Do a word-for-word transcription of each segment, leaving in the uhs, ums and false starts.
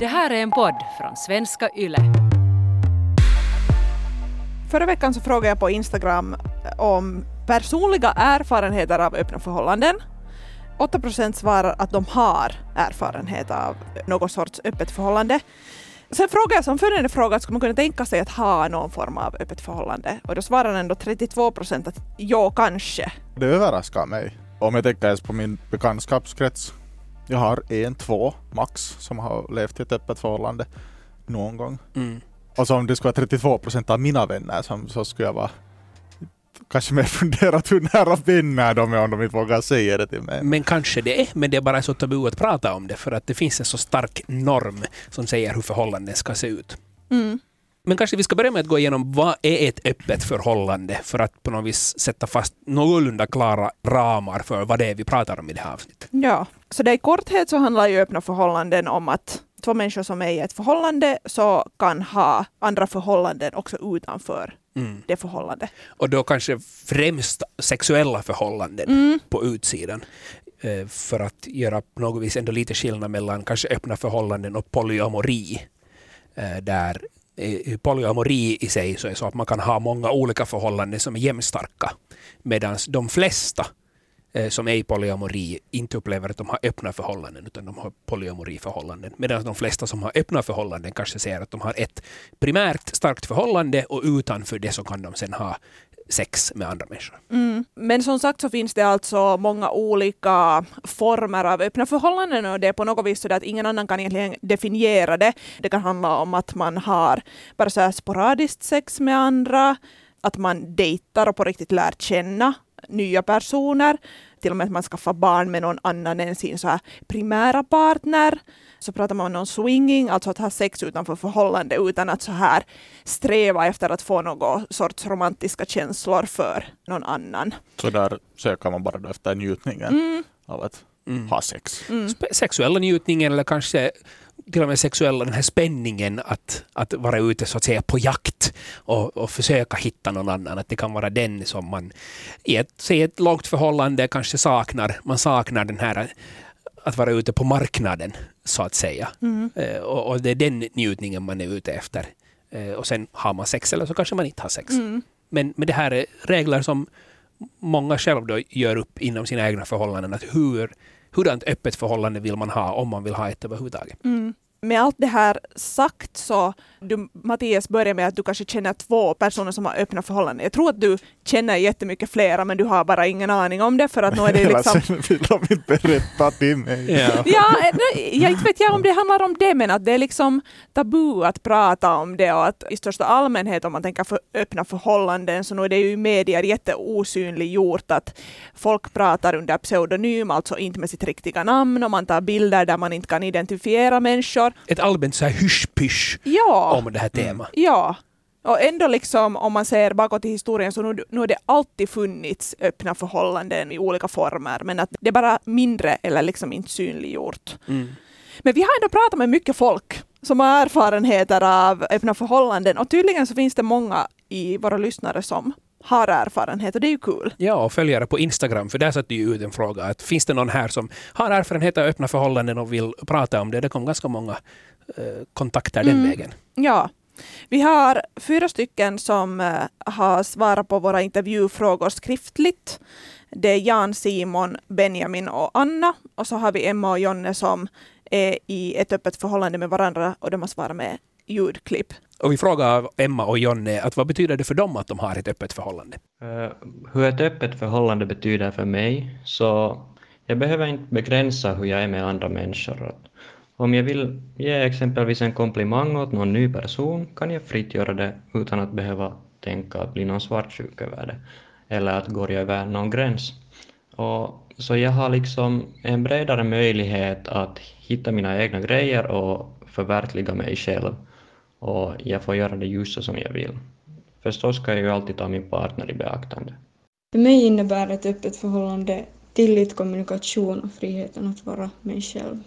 Det här är en podd från Svenska Yle. Förra veckan så frågade jag på Instagram om personliga erfarenheter av öppna förhållanden. åtta procent svarar att de har erfarenhet av någon sorts öppet förhållande. Sen frågade jag som följande fråga, skulle man kunna tänka sig att ha någon form av öppet förhållande? Och då svarar ändå trettiotvå procent att ja, kanske. Det överraskar mig. Om jag tänker ens på min bekantskapskrets. Jag har en, två max som har levt i ett öppet förhållande någon gång. Mm. Och så om det skulle vara trettiotvå procent av mina vänner som, så skulle jag vara kanske mer funderat hur nära vänner de är om de inte vågar säga det till mig. Men kanske det är, men det är bara så tabu att prata om det för att det finns en så stark norm som säger hur förhållanden ska se ut. Mm. Men kanske vi ska börja med att gå igenom vad är ett öppet förhållande för att på något vis sätta fast någorlunda klara ramar för vad det är vi pratar om i det här avsnittet. Ja, så det i korthet så handlar ju öppna förhållanden om att två människor som är i ett förhållande så kan ha andra förhållanden också utanför mm. det förhållande. Och då kanske främst sexuella förhållanden mm. på utsidan. För att göra något vis ändå lite skillnad mellan kanske öppna förhållanden och polyamori där polyamori i sig så är så att man kan ha många olika förhållanden som är jämnstarka, medan de flesta eh, som är i polyamori inte upplever att de har öppna förhållanden utan de har polyamoriförhållanden, medan de flesta som har öppna förhållanden kanske säger att de har ett primärt starkt förhållande och utanför det så kan de sen ha sex med andra människor. Mm. Men som sagt så finns det alltså många olika former av öppna förhållanden och det är på något vis så att ingen annan kan egentligen definiera det. Det kan handla om att man har bara så här sporadiskt sex med andra, att man dejtar och på riktigt lär känna nya personer, till och med att man skaffar barn med någon annan än sin så här primära partner. Så pratar man om swinging, alltså att ha sex utanför förhållande utan att så här sträva efter att få någon sorts romantiska känslor för någon annan. Så där söker man bara efter njutningen mm. av att mm. ha sex. Mm. Spe- sexuella njutningen eller kanske till och med sexuella, den här spänningen att, att vara ute så att säga på jakt och, och försöka hitta någon annan. Att det kan vara den som man i ett, säg ett lågt förhållande kanske saknar. Man saknar den här att vara ute på marknaden så att säga. Mm. Eh, och, och det är den njutningen man är ute efter. Eh, och sen har man sex eller så kanske man inte har sex. Mm. Men, men det här är regler som många själv då gör upp inom sina egna förhållanden. Att hur Hurdant öppet förhållande vill man ha om man vill ha ett överhuvudtaget? Mm. Med allt det här sagt så, du, Matias, börjar med att du kanske känner två personer som har öppna förhållanden. Jag tror att du känner jättemycket flera, men du har bara ingen aning om det för att nu är det liksom... Sen vill de inte rätta till mig. Yeah. Ja, nej, jag vet inte om det handlar om det, men att det är liksom tabu att prata om det och att i största allmänhet om man tänker för öppna förhållanden så nu är det ju i medier jätteosynliggjort att folk pratar under pseudonym, alltså inte med sitt riktiga namn och man tar bilder där man inte kan identifiera människor. Ett allmänt så här hysch-pysch ja. Om det här temat. Ja, och ändå liksom om man ser bakåt i historien så nu, nu har det alltid funnits öppna förhållanden i olika former. Men att det är bara mindre eller liksom inte synliggjort. Mm. Men vi har ändå pratat med mycket folk som har erfarenheter av öppna förhållanden. Och tydligen så finns det många i våra lyssnare som har erfarenhet och det är ju kul. Ja, och följare på Instagram, för där satt du ju ut en fråga att finns det någon här som har erfarenhet av öppna förhållanden och vill prata om det? Det kom ganska många eh, kontakter mm. den vägen. Ja, vi har fyra stycken som eh, har svarat på våra intervjufrågor skriftligt. Det är Jan, Simon, Benjamin och Anna. Och så har vi Emma och Jonne som är i ett öppet förhållande med varandra och de har svarat med ljudklipp. Och vi frågar Emma och Jonne att vad betyder det för dem att de har ett öppet förhållande? Uh, hur ett öppet förhållande betyder för mig så jag behöver inte begränsa hur jag är med andra människor. Om jag vill ge exempelvis en komplimang åt någon ny person kan jag fritt göra det utan att behöva tänka att bli någon svartsjuk över det. Eller att gå över någon gräns. Och, så jag har liksom en bredare möjlighet att hitta mina egna grejer och förverkliga mig själv. Och jag får göra det just så som jag vill. Förstås ska jag ju alltid ta min partner i beaktande. För mig innebär ett öppet förhållande tillit, kommunikation och friheten att vara mig själv.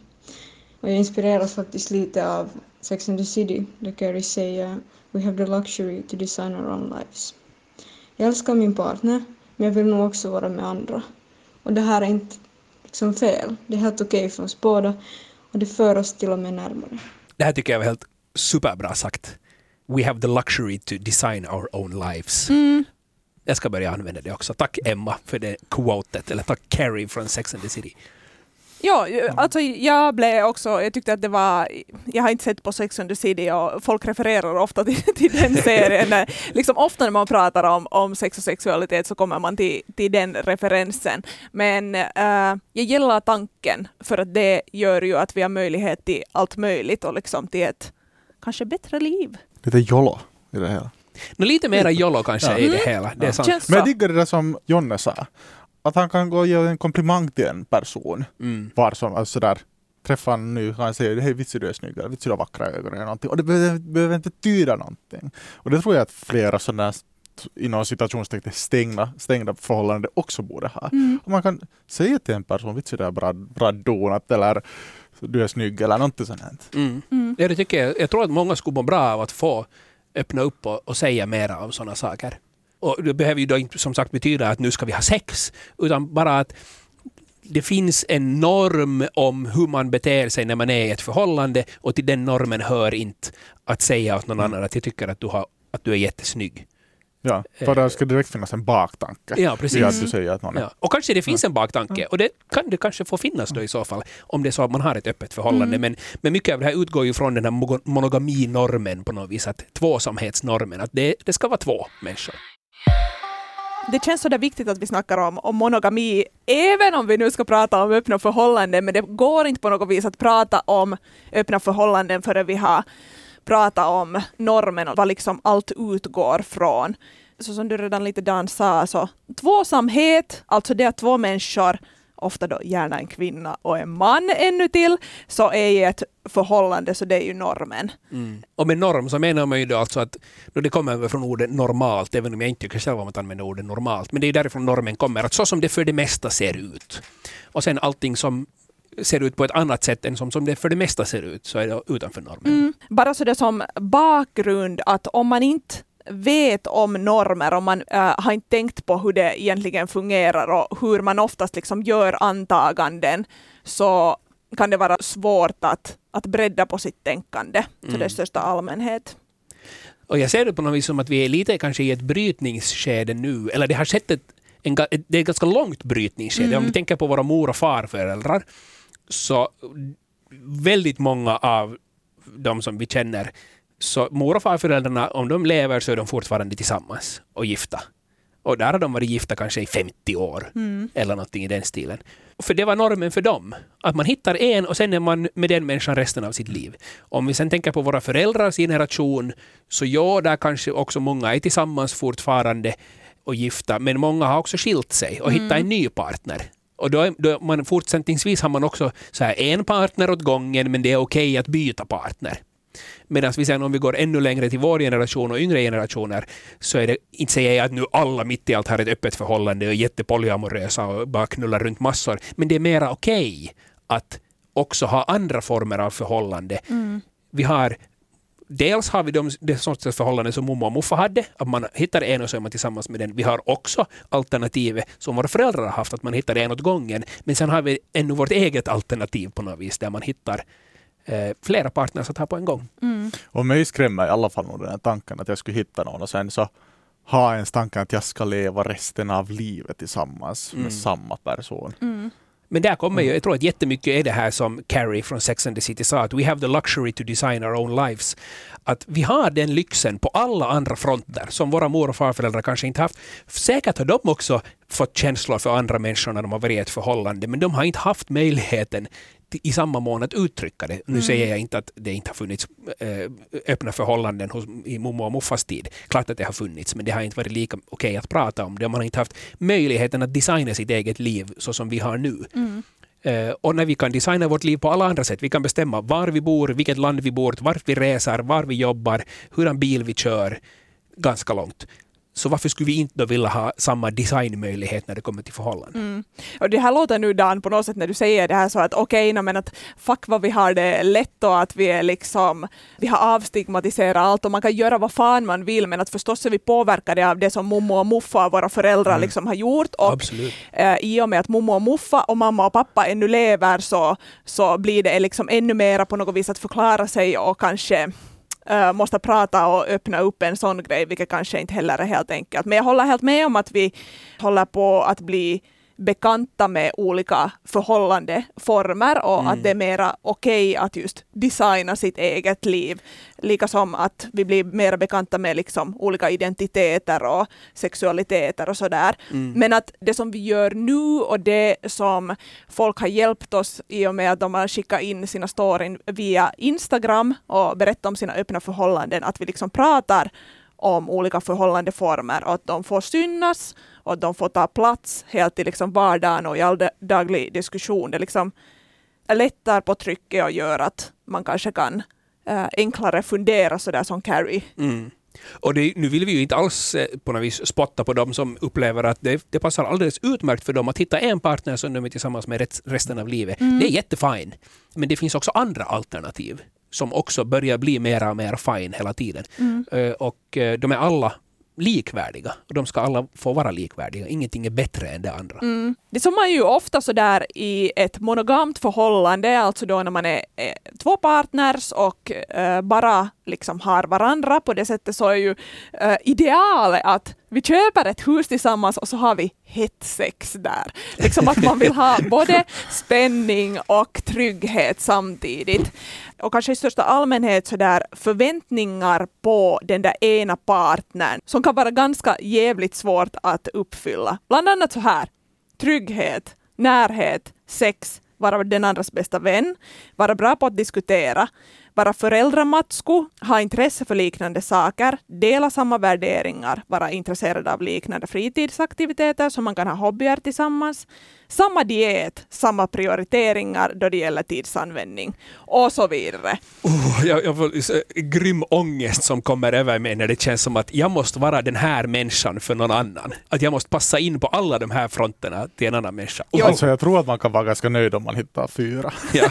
Och jag inspireras faktiskt lite av Sex and the City, där Carrie säger "We have the luxury to design our own lives." Jag älskar min partner, men jag vill nog också vara med andra. Och det här är inte liksom fel. Det är helt okej för oss båda och det för oss till och med närmare. Det här tycker jag var helt superbra sagt. We have the luxury to design our own lives. Mm. Jag ska börja använda det också. Tack Emma för det quotet. Eller tack Carrie från Sex and the City. Ja, alltså jag blev också, jag tyckte att det var, jag har inte sett på Sex and the City och folk refererar ofta till, till den serien. Liksom ofta när man pratar om, om sex och sexualitet så kommer man till, till den referensen. Men äh, jag gillar tanken för att det gör ju att vi har möjlighet till allt möjligt och liksom till ett kanske bättre liv. Lite jollo i det hela. No, lite mera jollo kanske ja. I det hela. Det är sant. Men jag tycker det där som Jonne sa. Att han kan gå och ge en komplimang till en person. Mm. Var som, alltså sådär, träffar en ny och han säger, hej vitsi du är snyggare, vitsi du har vackra ögon eller någonting. Och det behöver, behöver inte tyda någonting. Och det tror jag att flera sådana inom situationstecken stängda, stängda förhållanden också borde ha. Mm. Och man kan säga till en person, vitsi du är bra, bra donat eller du är snygg eller någonting sådant. Mm. Mm. Ja, det tycker jag. Jag tror att många skulle må bra av att få öppna upp och, och säga mera om sådana saker. Och det behöver ju då inte som sagt betyda att nu ska vi ha sex, utan bara att det finns en norm om hur man beter sig när man är i ett förhållande, och till den normen hör inte att säga åt någon mm. annan att jag tycker att du, har, att du är jättesnygg. Ja, för det ska direkt finnas en baktanke. Ja, precis. Att du säger att någon är... ja. Och kanske det finns en baktanke, och det kan det kanske få finnas då i så fall, om det är så att man har ett öppet förhållande. Mm. Men, men mycket av det här utgår ju från den här monogaminormen på något vis, att tvåsamhetsnormen, att det, det ska vara två människor. Det känns så där viktigt att vi snackar om, om monogami, även om vi nu ska prata om öppna förhållanden, men det går inte på något vis att prata om öppna förhållanden förrän vi har pratat om normen och vad liksom allt utgår från. Så som du redan lite Dan sa, så tvåsamhet, alltså det att två människor, ofta då gärna en kvinna och en man ännu till, så är ju ett förhållande, så det är ju normen. Mm. Och med norm så menar man ju då alltså att, då det kommer från ordet normalt, även om jag inte tycker själv om att använda ordet normalt, men det är därifrån normen kommer, att så som det för det mesta ser ut. Och sen allting som ser ut på ett annat sätt än som, som det för det mesta ser ut, så är det utanför normen. Mm. Bara så det som bakgrund, att om man inte vet om normer, om man äh, har inte tänkt på hur det egentligen fungerar och hur man oftast liksom gör antaganden, så kan det vara svårt att, att bredda på sitt tänkande till mm. det största allmänhet. Och jag ser det på något vis som att vi är lite kanske i ett brytningsskede nu, eller det har skett ett, en, ett, det är ett ganska långt brytningsskede. Mm. Om vi tänker på våra mor- och farföräldrar, så väldigt många av de som vi känner, så mor- och farföräldrarna, om de lever så är de fortfarande tillsammans och gifta. Och där har de varit gifta kanske i femtio år mm. eller någonting i den stilen. För det var normen för dem. Att man hittar en och sen är man med den människan resten av sitt liv. Om vi sen tänker på våra föräldrars generation, så ja, där kanske också många är tillsammans fortfarande och gifta. Men många har också skilt sig och mm. hittat en ny partner. Och då, är, då man fortsättningsvis har man också så här, en partner åt gången, men det är okej att byta partner. Medan vi sen om vi går ännu längre till vår generation och yngre generationer, så är det inte säger jag att nu alla mitt i allt har ett öppet förhållande och jättepolyamorösa och bara knullar runt massor. Men det är mera okej att också ha andra former av förhållande. Mm. Vi har, dels har vi de, det sorts förhållanden som mormor och morfar hade, att man hittar en och så är man tillsammans med den. Vi har också alternativ som våra föräldrar har haft, att man hittar en åt gången. Men sen har vi ännu vårt eget alternativ på något vis, där man hittar flera partners att ha på en gång. Mm. Och mig skrämmer i alla fall den här tanken att jag skulle hitta någon och sen så ha ens tanken att jag ska leva resten av livet tillsammans mm. med samma person. Mm. Men där kommer ju, jag tror att jättemycket är det här som Carrie från Sex and the City sa, att we have the luxury to design our own lives. Att vi har den lyxen på alla andra fronter som våra mor- och farföräldrar kanske inte haft. Säkert har de också fått känslor för andra människor när de har varit i ett förhållande, men de har inte haft möjligheten i samma mån att uttrycka det. Nu mm. säger jag inte att det inte har funnits äh, öppna förhållanden hos, i mormor och morfars tid. Klart att det har funnits, men det har inte varit lika okej att prata om det. Man har inte haft möjligheten att designa sitt eget liv så som vi har nu. Mm. Äh, och när vi kan designa vårt liv på alla andra sätt. Vi kan bestämma var vi bor, vilket land vi bor, vart vi reser, var vi jobbar, hur en bil vi kör, ganska långt. Så varför skulle vi inte vilja ha samma designmöjlighet när det kommer till förhållanden? Mm. Och det här låter nu, Dan, på något sätt när du säger det här så att okej, okay, men att fuck vad vi har det lätt och att vi är liksom, vi har avstigmatiserat allt och man kan göra vad fan man vill, men att förstås är vi påverkade av det som mommo och muffa och våra föräldrar mm. liksom har gjort. Och eh, i och med att mommo och muffa och mamma och pappa ännu lever så, så blir det liksom ännu mera på något vis att förklara sig och kanske Uh, måste prata och öppna upp en sån grej, vilket kanske inte heller är helt enkelt. Men jag håller helt med om att vi håller på att bli bekanta med olika förhållandeformer och mm. att det är mera okej okay att just designa sitt eget liv. Likasom att vi blir mer bekanta med liksom olika identiteter och sexualiteter och sådär. Mm. Men att det som vi gör nu och det som folk har hjälpt oss i och med att de har skickat in sina storyn via Instagram och berättat om sina öppna förhållanden, att vi liksom pratar om olika förhållandeformer och att de får synas och att de får ta plats helt i liksom vardagen och i all daglig diskussion. Det liksom lättar på trycket och gör att man kanske kan eh, enklare fundera sådär som Carrie. Mm. Och det, nu vill vi ju inte alls eh, på något vis spotta på dem som upplever att det, det passar alldeles utmärkt för dem att hitta en partner som de är tillsammans med resten av livet. Mm. Det är jättefint. Men det finns också andra alternativ som också börjar bli mer och mer fine hela tiden. Mm. Uh, och uh, de är alla likvärdiga. Och de ska alla få vara likvärdiga. Ingenting är bättre än det andra. Mm. Det som man ju ofta så där i ett monogamt förhållande, alltså då när man är eh, två partners och eh, bara liksom har varandra på det sättet, så är ju eh, idealet att vi köper ett hus tillsammans och så har vi hett sex där. Liksom att man vill ha både spänning och trygghet samtidigt. Och kanske i största allmänhet så där förväntningar på den där ena partnern som kan vara ganska jävligt svårt att uppfylla. Bland annat så här, trygghet, närhet, sex, vara den andras bästa vän, vara bra på att diskutera, vara föräldramatsko, ha intresse för liknande saker, dela samma värderingar, vara intresserad av liknande fritidsaktiviteter som man kan ha hobbyer tillsammans, samma diet, samma prioriteringar då det gäller tidsanvändning och så vidare. Oh, jag, jag får så, grym ångest som kommer över mig när det känns som att jag måste vara den här människan för någon annan. Att jag måste passa in på alla de här fronterna till en annan människa. Oh. Alltså, jag tror att man kan vara ganska nöjd om man hittar fyra. Ja.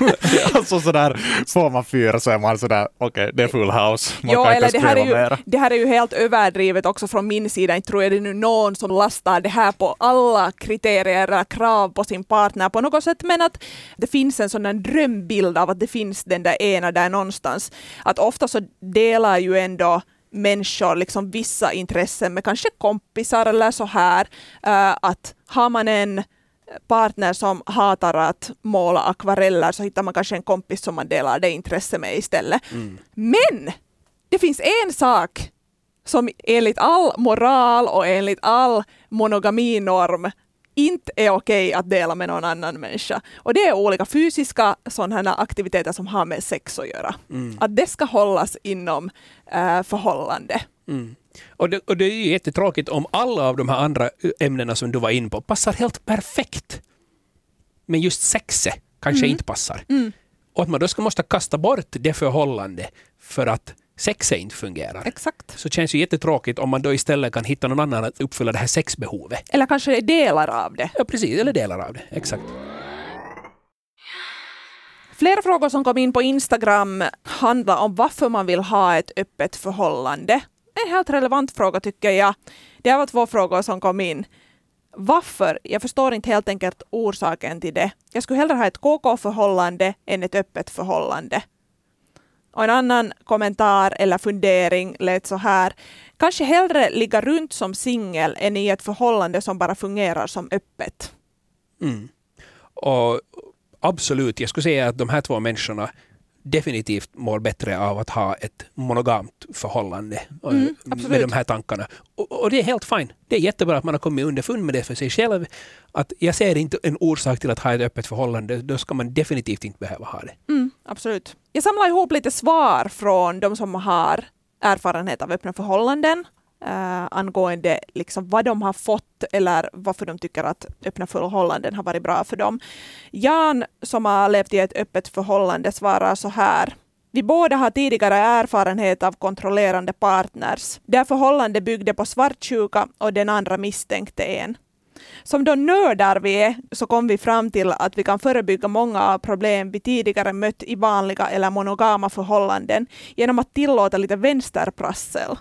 Alltså sådär, får man fyra så är man sådär, okej, okay, det är full house. Man jo, eller det, här är ju, det här är ju helt överdrivet också från min sida. Jag tror jag det är nu någon som lastar det här på alla kriterier, krav på sin partner på något sätt, men att det finns en sån drömbild av att det finns den där ena där någonstans. Att ofta så delar ju ändå människor liksom vissa intressen med kanske kompisar eller så här. Att har man en partner som hatar att måla akvareller så hittar man kanske en kompis som man delar det intresse med istället. Mm. Men det finns en sak som enligt all moral och enligt all monogaminorm inte är okej att dela med någon annan människa. Och det är olika fysiska sådana aktiviteter som har med sex att göra. Mm. Att det ska hållas inom äh, förhållande. Mm. Och, det, och det är ju jättetråkigt om alla av de här andra ämnena som du var in på passar helt perfekt. Men just sexe kanske mm. inte passar. Mm. Och att man då ska måste kasta bort det förhållande för att sex inte fungerar. Exakt. Så känns det jättetråkigt om man då istället kan hitta någon annan att uppfylla det här sexbehovet. Eller kanske delar av det. Ja, precis. Eller delar av det. Exakt. Flera frågor som kom in på Instagram handlar om varför man vill ha ett öppet förhållande. En helt relevant fråga tycker jag. Det var två frågor som kom in. Varför? Jag förstår inte helt enkelt orsaken till det. Jag skulle hellre ha ett K K-förhållande än ett öppet förhållande. Och en annan kommentar eller fundering lät så här. Kanske hellre ligga runt som singel än i ett förhållande som bara fungerar som öppet. Mm. Och absolut, jag skulle säga att de här två människorna definitivt mår bättre av att ha ett monogamt förhållande mm, med de här tankarna. Och, och det är helt fint. Det är jättebra att man har kommit underfund med det för sig själv. Att jag ser inte en orsak till att ha ett öppet förhållande. Då ska man definitivt inte behöva ha det. Mm, absolut. Jag samlar ihop lite svar från de som har erfarenhet av öppna förhållanden. Uh, angående liksom vad de har fått eller varför de tycker att öppna förhållanden har varit bra för dem. Jan som har levt i ett öppet förhållande svarar så här. Vi båda har tidigare erfarenhet av kontrollerande partners, där förhållande byggde på svartsjuka och den andra misstänkte en. Som de nördar vi är så kom vi fram till att vi kan förebygga många av problem vi tidigare mött i vanliga eller monogama förhållanden genom att tillåta lite vänsterprassel.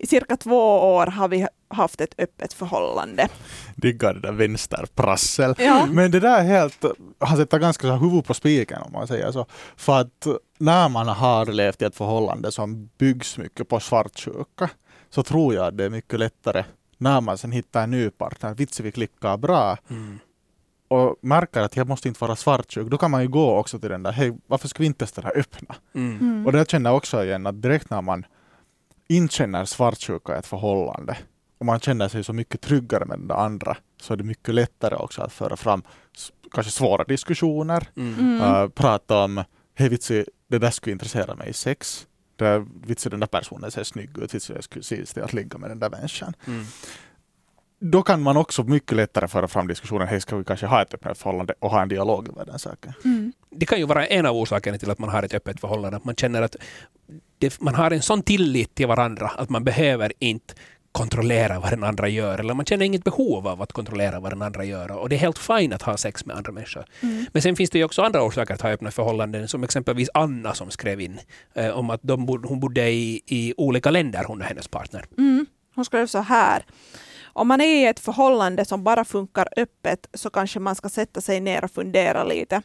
I cirka två år har vi haft ett öppet förhållande. Diggar det där vänsterprassel. Ja. Men det där helt har sätter ganska så huvud på spiken om man säger så. För att när man har levt i ett förhållande som byggs mycket på svartsjuka så tror jag det är mycket lättare när man sen hittar en ny partner. Vitsi vi klickar bra. Mm. Och märker att jag måste inte vara svartsjuk. Då kan man ju gå också till den där, hej varför ska vi inte testa det här öppna? Mm. Mm. Och det känner jag också igen att direkt när man inte känner svartsjuka i ett förhållande och man känner sig så mycket tryggare med den andra så är det mycket lättare också att föra fram kanske svåra diskussioner. Mm. Äh, prata om, hej vitsi, det där skulle intressera mig i sex. Det, vitsi, den där personen ser snygg ut. Vitsi, jag skulle se att ligga med den där människan. Mm. Då kan man också mycket lättare föra fram diskussionen, hej ska vi kanske ha ett öppet förhållande och ha en dialog med den saken. Mm. Det kan ju vara en av orsakerna till att man har ett öppet förhållande. Att man känner att det, man har en sån tillit till varandra att man behöver inte kontrollera vad den andra gör. Eller man känner inget behov av att kontrollera vad den andra gör. Och det är helt fint att ha sex med andra människor. Mm. Men sen finns det ju också andra orsaker att ha öppna förhållanden. Som exempelvis Anna som skrev in eh, om att de bod, hon bodde i, i olika länder, hon och hennes partner. Mm. Hon skrev så här. Om man är i ett förhållande som bara funkar öppet så kanske man ska sätta sig ner och fundera lite.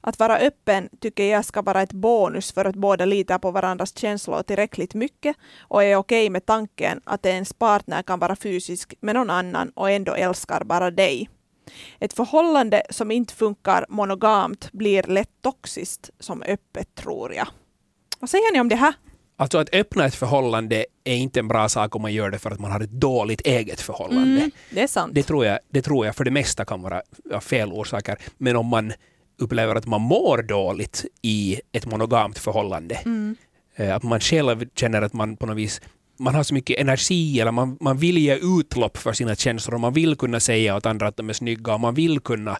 Att vara öppen tycker jag ska vara ett bonus för att båda litar på varandras känslor tillräckligt mycket och är okej med tanken att ens partner kan vara fysisk med någon annan och ändå älskar bara dig. Ett förhållande som inte funkar monogamt blir lätt toxiskt som öppet tror jag. Vad säger ni om det här? Alltså att öppna ett förhållande är inte en bra sak om man gör det för att man har ett dåligt eget förhållande. Mm, det är sant. Det tror jag, det tror jag för det mesta kan vara fel orsaker. Men om man upplever att man mår dåligt i ett monogamt förhållande. Mm. Att man själv känner att man på något vis man har så mycket energi eller man, man vill ge utlopp för sina känslor och man vill kunna säga åt andra att de är snygga och man vill kunna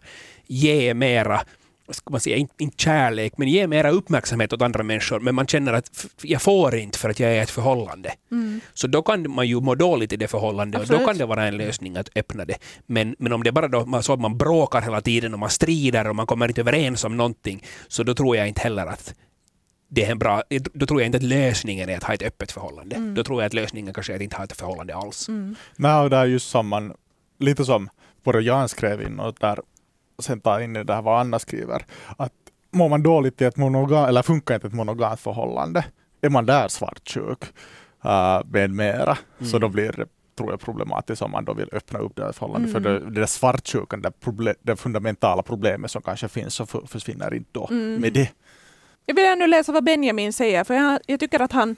ge mera ska man säga, inte, inte kärlek men ge mera uppmärksamhet åt andra människor men man känner att f- jag får inte för att jag är ett förhållande. Mm. Så då kan man ju må dåligt i det förhållande. Absolut. Och då kan det vara en lösning att öppna det. Men, men om det bara då, man, så att man bråkar hela tiden och man strider och man kommer inte överens om någonting så då tror jag inte heller att det är en bra, då tror jag inte att lösningen är att ha ett öppet förhållande. Mm. Då tror jag att lösningen kanske är att inte ha ett förhållande alls. Mm. Nej, det är just samman, lite som både Jan skrev in och där sen tar in det här vad Anna skriver att mår man dåligt i ett monoga, eller funkar inte ett monogamt förhållande är man där svartsjuk uh, med mera mm. så då blir det tror jag problematiskt om man då vill öppna upp det här förhållandet mm. för det, det där svartsjukan det, proble- det fundamentala problemet som kanske finns så f- försvinner inte då mm. med det. Jag vill nu läsa vad Benjamin säger för jag, jag tycker att han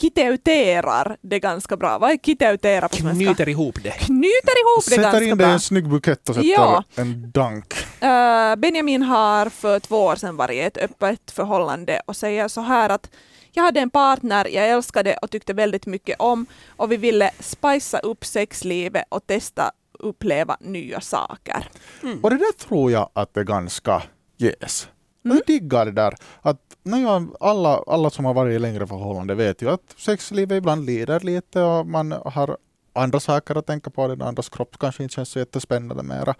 kiteuterar det ganska bra. Vad är kiteutera på svenska? Knyter ihop det. Knyter ihop det sätter ganska bra. Sätter in det i en snygg bukett och sätter ja. en dank. Uh, Benjamin har för två år sedan varit ett öppet förhållande och säger så här att jag hade en partner jag älskade och tyckte väldigt mycket om och vi ville spicea upp sexlivet och testa uppleva nya saker. Mm. Och det där tror jag att det är ganska yes. Mm. Jag diggar det där att naja, alla, alla som har varit i längre förhållande vet ju att sexlivet ibland lider lite och man har andra saker att tänka på. Den andras kropp kanske inte känns så jättespännande mera.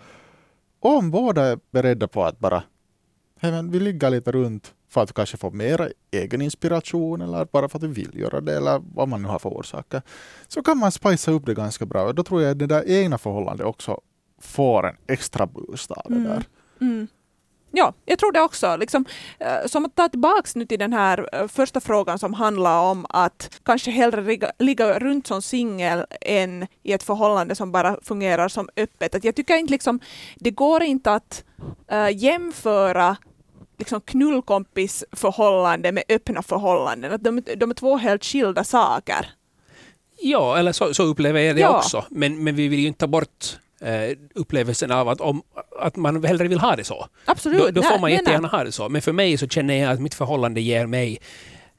Och om båda är beredda på att bara hej men vi ligger lite runt för att kanske få mer egen inspiration eller bara för att vi vill göra det eller vad man nu har för orsaker så kan man spicea upp det ganska bra. Och då tror jag att det där egna förhållandet också får en extra boost av det där. Mm. Mm. Ja, jag tror det också. Liksom, som att ta tillbaka nu till den här första frågan som handlar om att kanske hellre ligga, ligga runt som singel än i ett förhållande som bara fungerar som öppet. Att jag tycker inte liksom, det går inte att äh, jämföra liksom knullkompisförhållande med öppna förhållanden. Att de, de är två helt skilda saker. Ja, eller så, så upplever jag det ja. också. Men, men vi vill ju inte ta bort Uh, upplevelsen av att, om, att man hellre vill ha det så. Absolut. Då, då får nej, man jättegärna nej, nej. ha det så. Men för mig så känner jag att mitt förhållande ger mig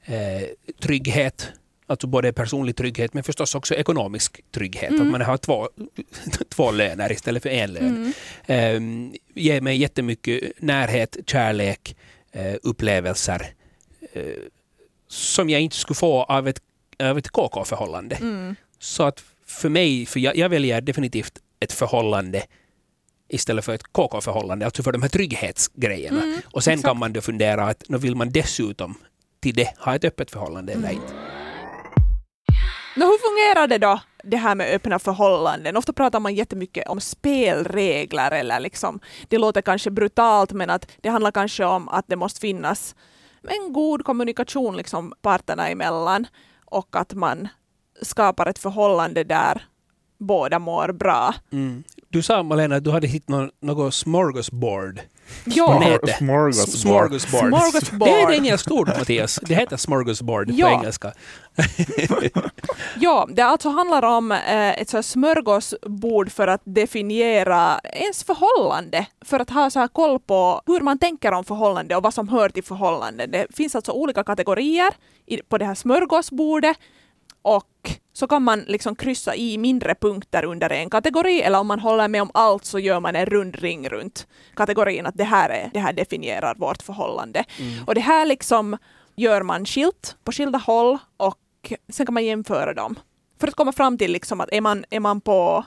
uh, trygghet. Alltså både personlig trygghet men förstås också ekonomisk trygghet. Mm. Att man har två, två löner istället för en lön. Mm. Um, ger mig jättemycket närhet, kärlek, uh, upplevelser. Uh, som jag inte skulle få av ett, av ett K K-förhållande. Mm. Så att för mig, för jag, jag väljer definitivt ett förhållande istället för ett K K-förhållande, alltså för de här trygghetsgrejerna. Mm, och sen exakt. Kan man då fundera att nu vill man dessutom till det ha ett öppet förhållande mm. eller inte. No, hur fungerar det då, det här med öppna förhållanden? Ofta pratar man jättemycket om spelregler eller liksom, det låter kanske brutalt, men att det handlar kanske om att det måste finnas en god kommunikation liksom parterna emellan och att man skapar ett förhållande där båda mår bra. Mm. Du sa, Malena, att du hade hittat något, något smorgasbord. Ja. Smorgasbord. Smorgasbord. Smorgasbord. Smorgasbord. Det är ett engelskt ord, Matias. Det heter smorgasbord ja. På engelska. Ja, det alltså handlar om eh, ett så här smörgåsbord för att definiera ens förhållande. För att ha så här koll på hur man tänker om förhållande och vad som hör till förhållande. Det finns alltså olika kategorier i, på det här smörgåsbordet. Och så kan man liksom kryssa i mindre punkter under en kategori, eller om man håller med om allt så gör man en rund ring runt kategorin att det här, är, det här definierar vårt förhållande. Mm. Och det här liksom gör man skilt på skilda håll och sen kan man jämföra dem. För att komma fram till liksom att är man, är man på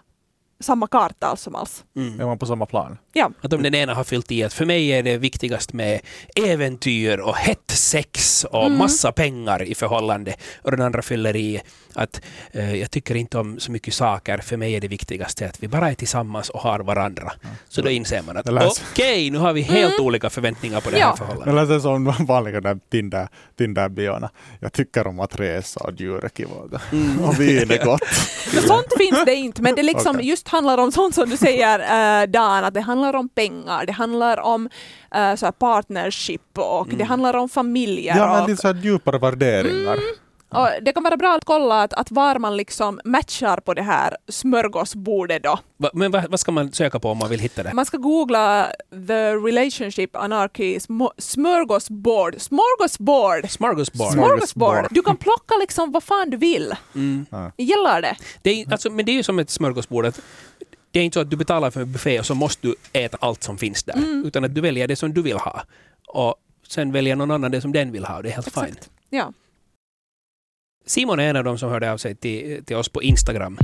samma karta alls som alls. Mm. Är man på samma plan? Ja. Att om den ena har fyllt i att för mig är det viktigast med äventyr och hett sex och mm. massa pengar i förhållande. Och den andra fyller i att eh, jag tycker inte om så mycket saker. För mig är det viktigaste att vi bara är tillsammans och har varandra. Ja. Så då inser man att okej, okay, nu har vi helt mm. olika förväntningar på det ja. Här förhållandet. Jag läser som vanliga där Tinder, Tinder-biona. Jag tycker om att resa och djur är kivaga. Mm. Och vin är gott. Men sånt finns det inte. Men det liksom okay. just handlar om sånt som du säger uh, Dan, att det handlar om pengar, det handlar om uh, så här partnership och mm. det handlar om familjer. Ja, men och, det är så här djupare värderingar. Mm, och det kan vara bra att kolla att, att var man liksom matchar på det här smörgåsbordet då. Va, men vad va ska man söka på om man vill hitta det? Man ska googla The Relationship Anarchy Smorgasbord. Smorgasbord. Smorgasbord. Smorgasbord. Du kan plocka liksom vad fan du vill. Mm. Ja. Gillar det? Det är, alltså, men det är ju som ett smörgåsbord. Att det är inte så att du betalar för en buffé och så måste du äta allt som finns där. Mm. Utan att du väljer det som du vill ha. Och sen väljer någon annan det som den vill ha. Det är helt exakt. Fint. Ja. Simon är en av dem som hörde av sig till, till oss på Instagram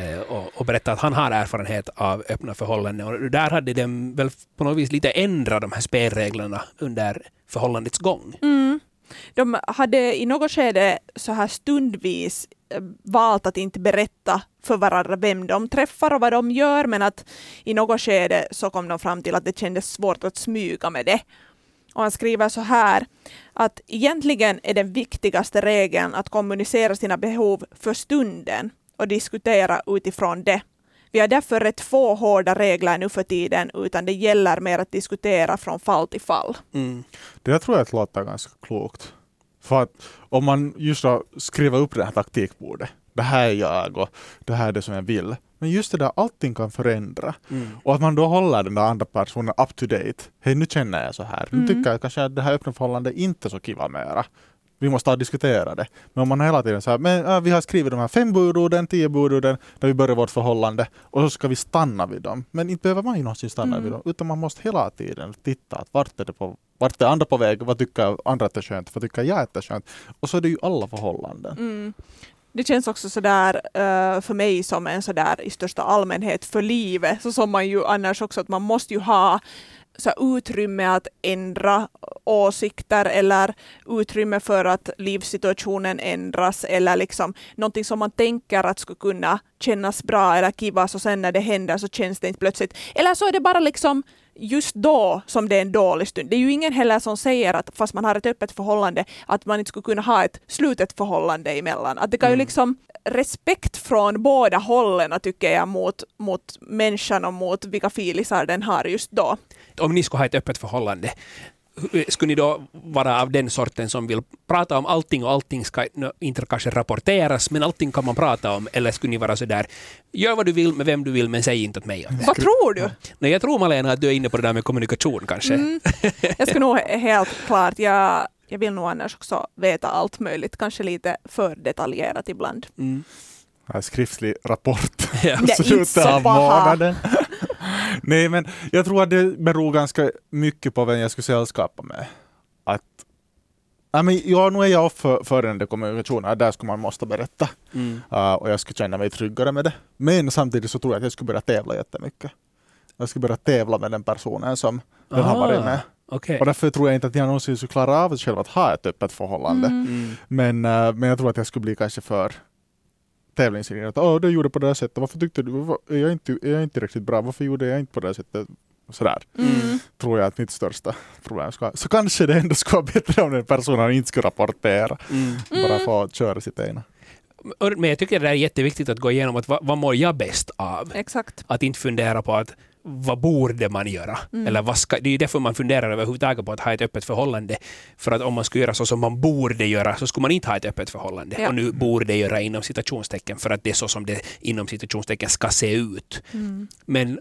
eh, och, och berättade att han har erfarenhet av öppna förhållanden. Och där hade de väl på något vis lite ändrat de här spelreglerna under förhållandets gång. Mm. De hade i något skede så här stundvis valt att inte berätta för varandra vem de träffar och vad de gör, men att i något skede så kom de fram till att det kändes svårt att smyga med det. Och han skriver så här att egentligen är den viktigaste regeln att kommunicera sina behov för stunden och diskutera utifrån det. Vi har därför rätt få hårda regler nu för tiden, utan det gäller mer att diskutera från fall till fall. Mm. Det tror jag låter ganska klokt. För att om man just skriver upp det här taktikbordet, det här är jag och det här är det som jag vill. Men just det där, allting kan förändra. Mm. Och att man då håller den där andra personen up to date. Hej, nu känner jag så här. Mm. Nu tycker jag kanske att det här öppna förhållandet inte är så kiva mera. Vi måste diskutera det. Men om man hela tiden så här, men äh, vi har skrivit de här fem budorden, tio budorden, där vi börjar vårt förhållande. Och så ska vi stanna vid dem. Men inte behöver man ju någonsin stanna mm. vid dem. Utan man måste hela tiden titta att vart är det på vart är andra på väg? Vad tycker andra att det är skönt? Vad tycker jag att det är skönt? Och så är det ju alla förhållanden. Mm. Det känns också sådär uh, för mig som en sådär i största allmänhet för livet. Så som man ju annars också att man måste ju ha så utrymme att ändra åsikter eller utrymme för att livssituationen ändras eller liksom någonting som man tänker att skulle kunna kännas bra eller kivas och sen när det händer så känns det inte plötsligt. Eller så är det bara liksom just då som det är en dålig stund. Det är ju ingen heller som säger att fast man har ett öppet förhållande att man inte skulle kunna ha ett slutet förhållande emellan. Att det kan mm. ju liksom respekt från båda hållen tycker jag mot, mot människan och mot vilka filisar den har just då. Om ni skulle ha ett öppet förhållande, skulle ni då vara av den sorten som vill prata om allting och allting ska inte kanske rapporteras men allting kan man prata om, eller skulle ni vara sådär gör vad du vill med vem du vill men säg inte åt mig. Vad tror du? Nej, jag tror Malena att du är inne på det där med kommunikation kanske. Mm. Jag skulle nog helt klart jag, jag vill nog annars också veta allt möjligt, kanske lite för detaljerat ibland. Mm. Skriftlig rapport. Ja. Slutet av månaden. Nej, men jag tror att det beror ganska mycket på vem jag skulle sällskapa med. Att Nej, men jag, nu är jag för, för den där kommunikationen. Där ska man måste berätta. Mm. Uh, och jag ska känna mig tryggare med det. Men samtidigt så tror jag att jag skulle börja tävla jättemycket. Jag skulle börja tävla med den personen som ah, den har varit med. Okay. Och därför tror jag inte att jag någonsin skulle klara av själv att ha ett öppet förhållande. Mm. Mm. Men, uh, men jag tror att jag skulle bli kanske för tävlingsinriktad. Att oh, du gjorde på det här sättet. Varför tyckte du? Var, är, jag inte, är jag inte riktigt bra? Varför gjorde jag inte på det här sättet? Sådär. Mm. Tror jag att mitt största problem ska... Så kanske det ändå ska vara bättre om den personen inte ska rapportera. Mm. Bara få köra sitt egna. Men jag tycker det är jätteviktigt att gå igenom att vad, vad mår jag bäst av? Exakt. Att inte fundera på att vad borde man göra? Mm. Eller vad ska, det är ju därför man funderar överhuvudtaget på att ha ett öppet förhållande. För att om man skulle göra så som man borde göra så skulle man inte ha ett öppet förhållande. Ja. Och nu borde göra inom citationstecken för att det är så som det inom citationstecken ska se ut. Mm. Men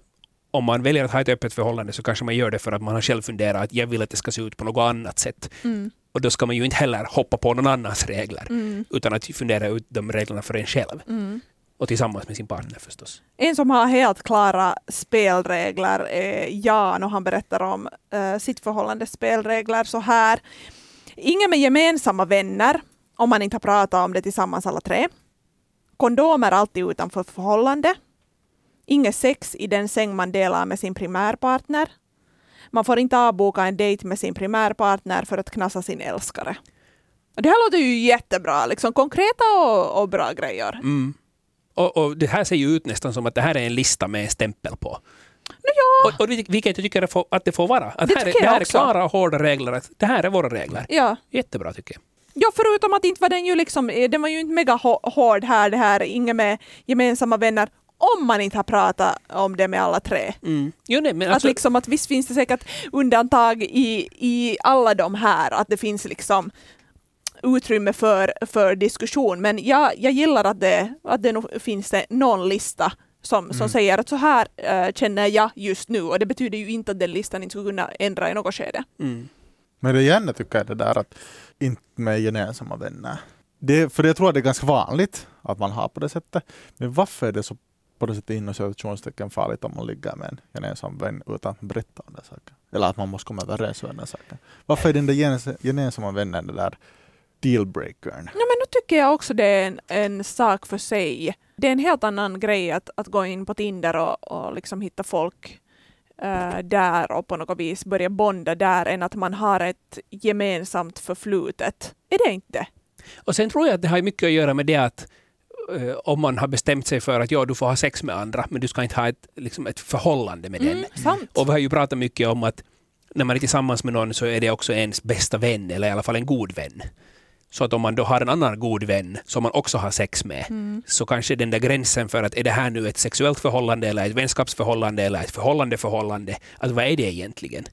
om man väljer att ha ett öppet förhållande så kanske man gör det för att man har själv funderat att jag vill att det ska se ut på något annat sätt. Mm. Och då ska man ju inte heller hoppa på någon annans regler mm. utan att fundera ut de reglerna för en själv. Mm. Och tillsammans med sin partner förstås. En som har helt klara spelregler är Jan och han berättar om eh, sitt förhållande spelregler så här. Ingen med gemensamma vänner om man inte har pratat om det tillsammans alla tre. Kondomer alltid utanför förhållande. Inget sex i den säng man delar med sin primärpartner. Man får inte avboka en dejt med sin primärpartner för att knassa sin älskare. Och det här låter ju jättebra. Liksom konkreta och, och bra grejer. Mm. Och, och det här ser ju ut nästan som att det här är en lista med en stämpel på. No, ja. Och, och vilket jag tycker att det får vara. Att det, här, det här är klara och hårda regler. Att det här är våra regler. Ja. Jättebra tycker jag. Ja, förutom att inte var den ju liksom, den var ju inte mega hård här. Det här inga med gemensamma vänner. Om man inte har pratat om det med alla tre. Mm. Jo, nej, men alltså... att, liksom, att visst finns det säkert undantag i, i alla de här. Att det finns liksom utrymme för, för diskussion. Men jag, jag gillar att det, att det nog finns det någon lista som, som mm. säger att så här äh, känner jag just nu. Och det betyder ju inte att den listan inte skulle kunna ändra i något skede. Mm. Men det gärna tycker jag det där att inte med gemensamma vänner. Det, för jag tror att det är ganska vanligt att man har på det sättet. Men varför är det så på det sättet inom situationstecken farligt om man ligger med en gemensam vän utan att berätta om den saken. Eller att man måste komma överens om den saken. Varför är den där gemensamma vännen den där dealbreakern? Ja, men då tycker jag också det är en, en sak för sig. Det är en helt annan grej att, att gå in på Tinder och, och liksom hitta folk äh, där och på något vis börja bonda där än att man har ett gemensamt förflutet. Är det inte? Och sen tror jag att det har mycket att göra med det att om man har bestämt sig för att ja, du får ha sex med andra men du ska inte ha ett, liksom ett förhållande med mm, den. Sant. Och vi har ju pratat mycket om att när man är tillsammans med någon så är det också ens bästa vän eller i alla fall en god vän. Så att om man då har en annan god vän som man också har sex med mm. så kanske den där gränsen för att är det här nu ett sexuellt förhållande eller ett vänskapsförhållande eller ett förhållande förhållande, att vad är det egentligen?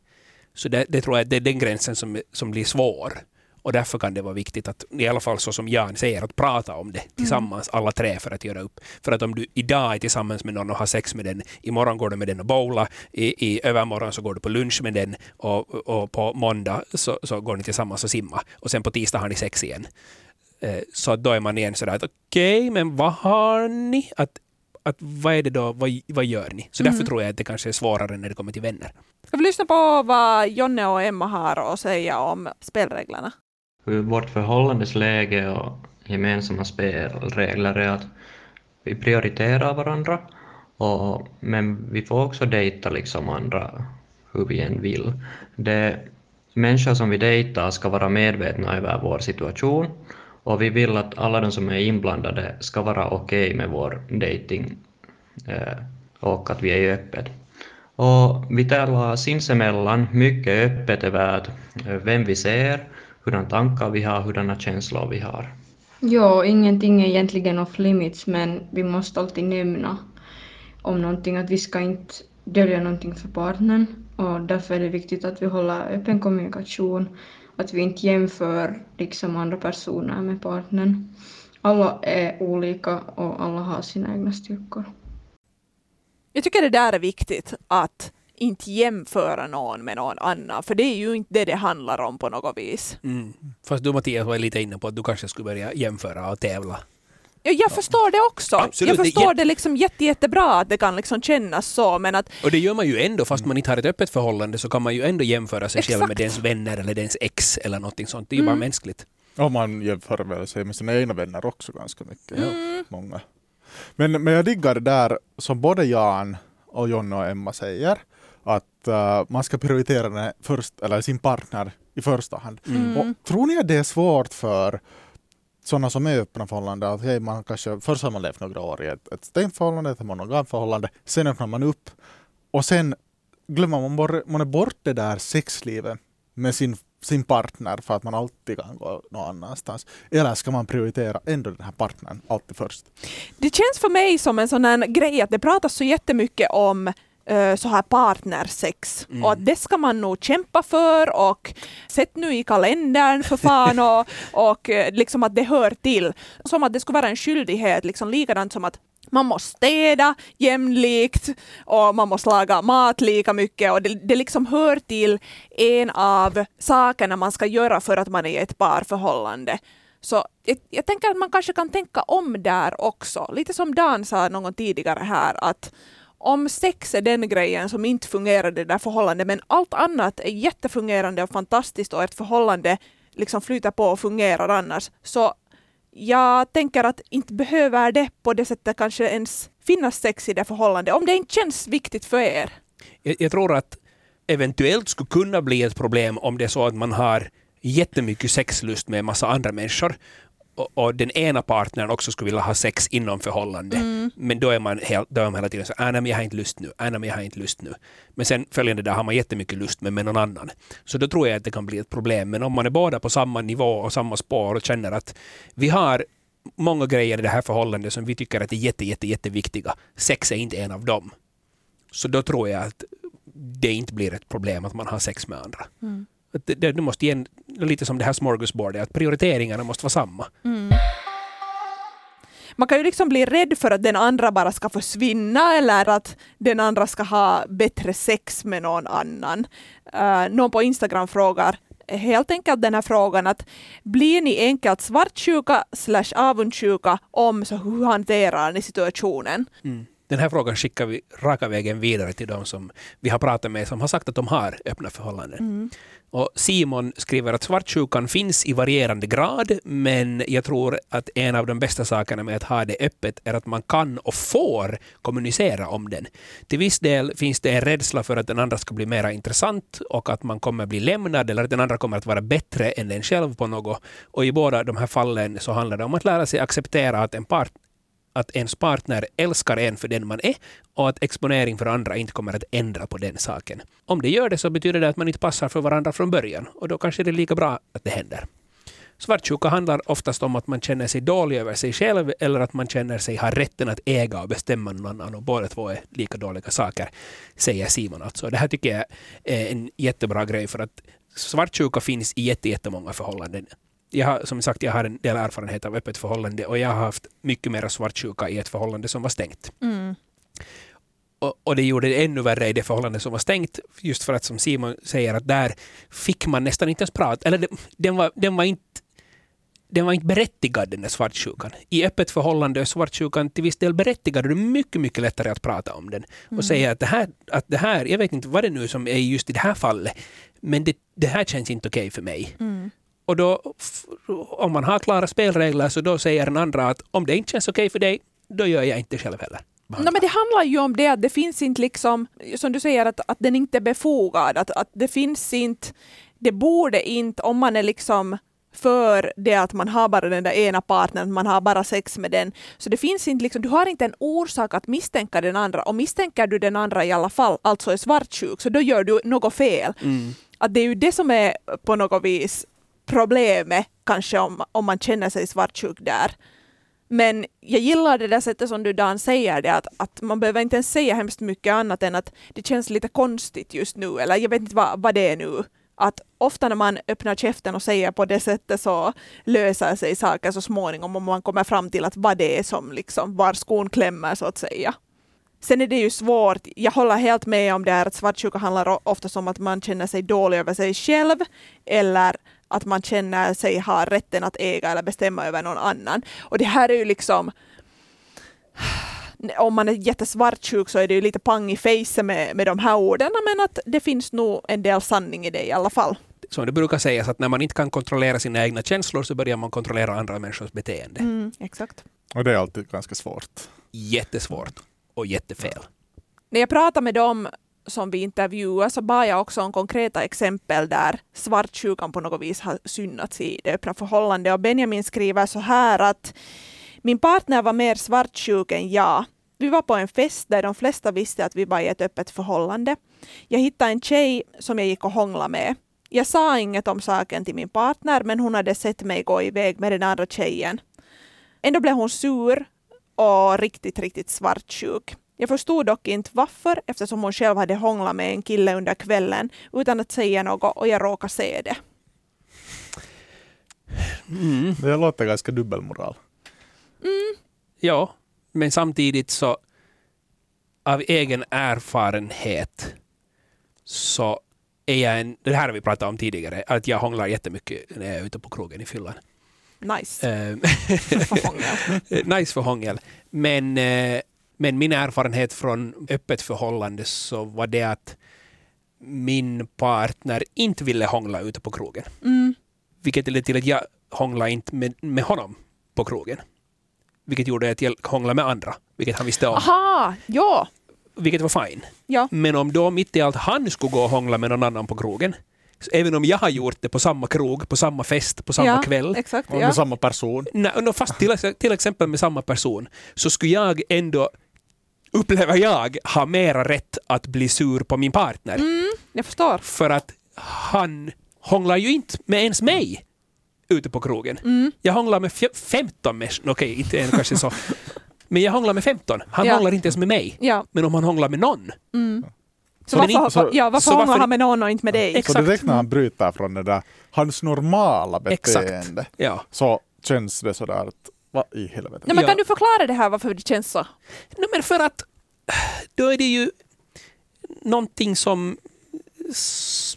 Så det, det tror jag det är den gränsen som, som blir svår. Och därför kan det vara viktigt att, i alla fall så som Jan säger, att prata om det tillsammans, mm. alla tre för att göra upp. För att om du idag är tillsammans med någon och har sex med den, imorgon går du med den och bowla, i, i övermorgon så går du på lunch med den och, och på måndag så, så går ni tillsammans och simma. Och sen på tisdag har ni sex igen. Eh, så då är man igen sådär att okej, okay, men vad har ni? Att, att vad är det då? Vad, vad gör ni? Så mm. därför tror jag att det kanske är svårare när det kommer till vänner. Ska vi lyssna på vad Jonne och Emma har att säga om spelreglerna? Vårt förhållandesläge och gemensamma spelregler är att vi prioriterar varandra, och, men vi får också dejta liksom andra hur vi än vill. De människor som vi dejtar ska vara medvetna över vår situation, och vi vill att alla de som är inblandade ska vara okej okay med vår dejting och att vi är öppet. Och vi talar sinsemellan mycket öppet över vem vi ser, hurdana tankar vi har, hurdana känslor vi har. Ja, ingenting är egentligen off limits, men vi måste alltid nämna om någonting, att vi ska inte dölja någonting för partnern, och därför är det viktigt att vi håller öppen kommunikation, att vi inte jämför liksom andra personer med partnern. Alla är olika och alla har sina egna styrkor. Jag tycker det där är viktigt, att inte jämföra någon med någon annan. För det är ju inte det det handlar om på något vis. Mm. Fast du Matias var lite inne på att du kanske skulle börja jämföra och tävla. Jag förstår det också. Absolut, jag förstår det, det liksom jätte, jättebra att det kan liksom kännas så. Men att, och det gör man ju ändå, fast man inte har ett öppet förhållande så kan man ju ändå jämföra sig exakt. Själv med dens vänner eller dens ex eller någonting sånt. Det är ju mm. bara mänskligt. Och man jämför väl sig med sina egna vänner också ganska mycket. Mm. Många. Men, men jag diggar det där som både Jan och Jonne och Emma säger. Att uh, man ska prioritera först, eller sin partner i första hand. Mm. Och tror ni att det är svårt för sådana som är öppna förhållanden, att hej, man kanske, först har man levt några år i ett, ett stängförhållande, ett monogamförhållande, sen öppnar man upp och sen glömmer man, bort, man är bort det där sexlivet med sin, sin partner för att man alltid kan gå någon annanstans. Eller ska man prioritera ändå den här partnern alltid först? Det känns för mig som en sån här grej att det pratas så jättemycket om så här partnersex. Mm. Och det ska man nog kämpa för och sätt nu i kalendern för fan och, och liksom att det hör till. Som att det skulle vara en skyldighet, liksom likadant som att man måste städa jämlikt och man måste laga mat lika mycket och det, det liksom hör till en av sakerna man ska göra för att man är i ett parförhållande. Så jag, jag tänker att man kanske kan tänka om där också. Lite som Dan sa någon tidigare här att om sex är den grejen som inte fungerar det där förhållandet, men allt annat är jättefungerande och fantastiskt och ett förhållande liksom flyter på och fungerar annars. Så jag tänker att inte behöver det på det sättet kanske ens finnas sex i det förhållandet, om det inte känns viktigt för er. Jag, jag tror att eventuellt skulle kunna bli ett problem om det är så att man har jättemycket sexlust med en massa andra människor. Och den ena partnern också skulle vilja ha sex inom förhållande. Mm. Men då är man, hel, då är man hela tiden så här, nej men jag har inte lust nu, nej men jag har inte lust nu. Men sen följande där har man jättemycket lust med, med någon annan. Så då tror jag att det kan bli ett problem. Men om man är båda på samma nivå och samma spår och känner att vi har många grejer i det här förhållandet som vi tycker att är jätte, jätte, jätteviktiga. Sex är inte en av dem. Så då tror jag att det inte blir ett problem att man har sex med andra. Mm. Det, det, det måste igen, lite som det här smorgasbordet, att prioriteringarna måste vara samma. Mm. Man kan ju liksom bli rädd för att den andra bara ska försvinna eller att den andra ska ha bättre sex med någon annan. Uh, någon på Instagram frågar helt enkelt den här frågan att blir ni enkelt svartsjuka slash avundsjuka om så hur hanterar ni situationen? Mm. Den här frågan skickar vi raka vägen vidare till de som vi har pratat med som har sagt att de har öppna förhållanden. Mm. Och Simon skriver att svartsjukan finns i varierande grad, men jag tror att en av de bästa sakerna med att ha det öppet är att man kan och får kommunicera om den. Till viss del finns det en rädsla för att den andra ska bli mer intressant och att man kommer bli lämnad eller att den andra kommer att vara bättre än den själv på något. Och i båda de här fallen så handlar det om att lära sig acceptera att en part att ens partner älskar en för den man är och att exponering för andra inte kommer att ändra på den saken. Om det gör det så betyder det att man inte passar för varandra från början och då kanske det är lika bra att det händer. Svartsjuka handlar oftast om att man känner sig dålig över sig själv eller att man känner sig ha rätten att äga och bestämma någon annan och båda två är lika dåliga saker, säger Simon. Alltså. Det här tycker jag är en jättebra grej för att svartsjuka finns i jätte, jättemånga förhållanden. Jag har, som sagt, jag har en del erfarenhet av öppet förhållande och jag har haft mycket mer svartsjuka i ett förhållande som var stängt. Mm. Och, och det gjorde det ännu värre i det förhållande som var stängt just för att som Simon säger att där fick man nästan inte ens prata. Eller det, den, var, den, var inte, den var inte berättigad den där svartsjukan. I öppet förhållande är svartsjukan till viss del berättigad och det är mycket, mycket lättare att prata om den. Mm. Och säga att det, här, att det här, jag vet inte vad det nu som är just i det här fallet, men det, det här känns inte okej för mig. Mm. Och då, om man har klara spelregler så då säger den andra att om det inte känns okej för dig, då gör jag inte själv heller. Nej, men det handlar ju om det att det finns inte liksom, som du säger, att, att den inte är befogad. Att, att det finns inte, det borde inte, om man är liksom för det att man har bara den där ena partnern, man har bara sex med den. Så det finns inte liksom, du har inte en orsak att misstänka den andra. Och misstänker du den andra i alla fall, alltså är svartsjuk, så då gör du något fel. Mm. Att det är ju det som är på något vis problemet kanske om, om man känner sig svartsjuk där. Men jag gillar det där sättet som du Dan säger det, att, att man behöver inte ens säga hemskt mycket annat än att det känns lite konstigt just nu eller jag vet inte vad, vad det är nu. Att ofta när man öppnar käften och säger på det sättet så löser sig saker så småningom om man kommer fram till att vad det är som liksom var skon klämmer så att säga. Sen är det ju svårt, jag håller helt med om det här att svartsjuka handlar ofta om att man känner sig dålig över sig själv eller att man känner sig ha rätten att äga eller bestämma över någon annan. Och det här är ju liksom, om man är jättesvartsjuk så är det ju lite pang i face med, med de här orden, men att det finns nog en del sanning i det i alla fall. Som det brukar sägas, att när man inte kan kontrollera sina egna känslor så börjar man kontrollera andra människors beteende. Mm, exakt. Och det är alltid ganska svårt. Jättesvårt och jättefel. Ja. När jag pratar med dem som vi intervjuar så bad jag också om konkreta exempel där svartsjukan på något vis har synnats i det öppna förhållande. Och Benjamin skriver så här att min partner var mer svartsjuk än jag. Vi var på en fest där de flesta visste att vi var i ett öppet förhållande. Jag hittade en tjej som jag gick och hånglade med. Jag sa inget om saken till min partner, men hon hade sett mig gå iväg med den andra tjejen. Ändå blev hon sur och riktigt, riktigt svartsjuk. Jag förstod dock inte varför, eftersom hon själv hade hånglat med en kille under kvällen utan att säga något, och jag råkade se det. Mm. Det låter ganska dubbelmoral. Mm. Ja, men samtidigt så av egen erfarenhet så är jag en, det här har vi pratat om tidigare, att jag hånglar jättemycket när jag är ute på krogen i fyllan. Nice. för hångel. Nice för hångel. Men, men min erfarenhet från öppet förhållande så var det att min partner inte ville hångla ute på krogen. Mm. Vilket ledde till att jag hånglade inte med, med honom på krogen. Vilket gjorde att jag hånglade med andra. Vilket han visste om. Aha, ja. Vilket var fine. Ja. Men om då mitt i allt han skulle gå och hångla med någon annan på krogen, så även om jag har gjort det på samma krog, på samma fest, på samma ja, kväll. Exakt, och ja. Med samma person. Nej, fast till, till exempel med samma person, så skulle jag ändå, upplever jag, ha mera rätt att bli sur på min partner. Mm, jag förstår. För att han hånglar ju inte med ens mig ute på krogen. Mm. Jag hånglar med fj- femton människor. Okej, okay, inte en kanske så... Men jag hånglar med femton. Han ja. Hånglar inte ens med mig. Ja. Men om han hånglar med någon. Mm. Så, så varför, inte, så, ja, varför så hånglar varför, han med någon och inte med dig? Exakt. Så direkt när han bryter från det där, hans normala beteende, ja. Så känns det sådär att, vad i helvete? Nej, men kan ja. Du förklara det här, varför det känns så? Nej, men för att då är det ju någonting som... S-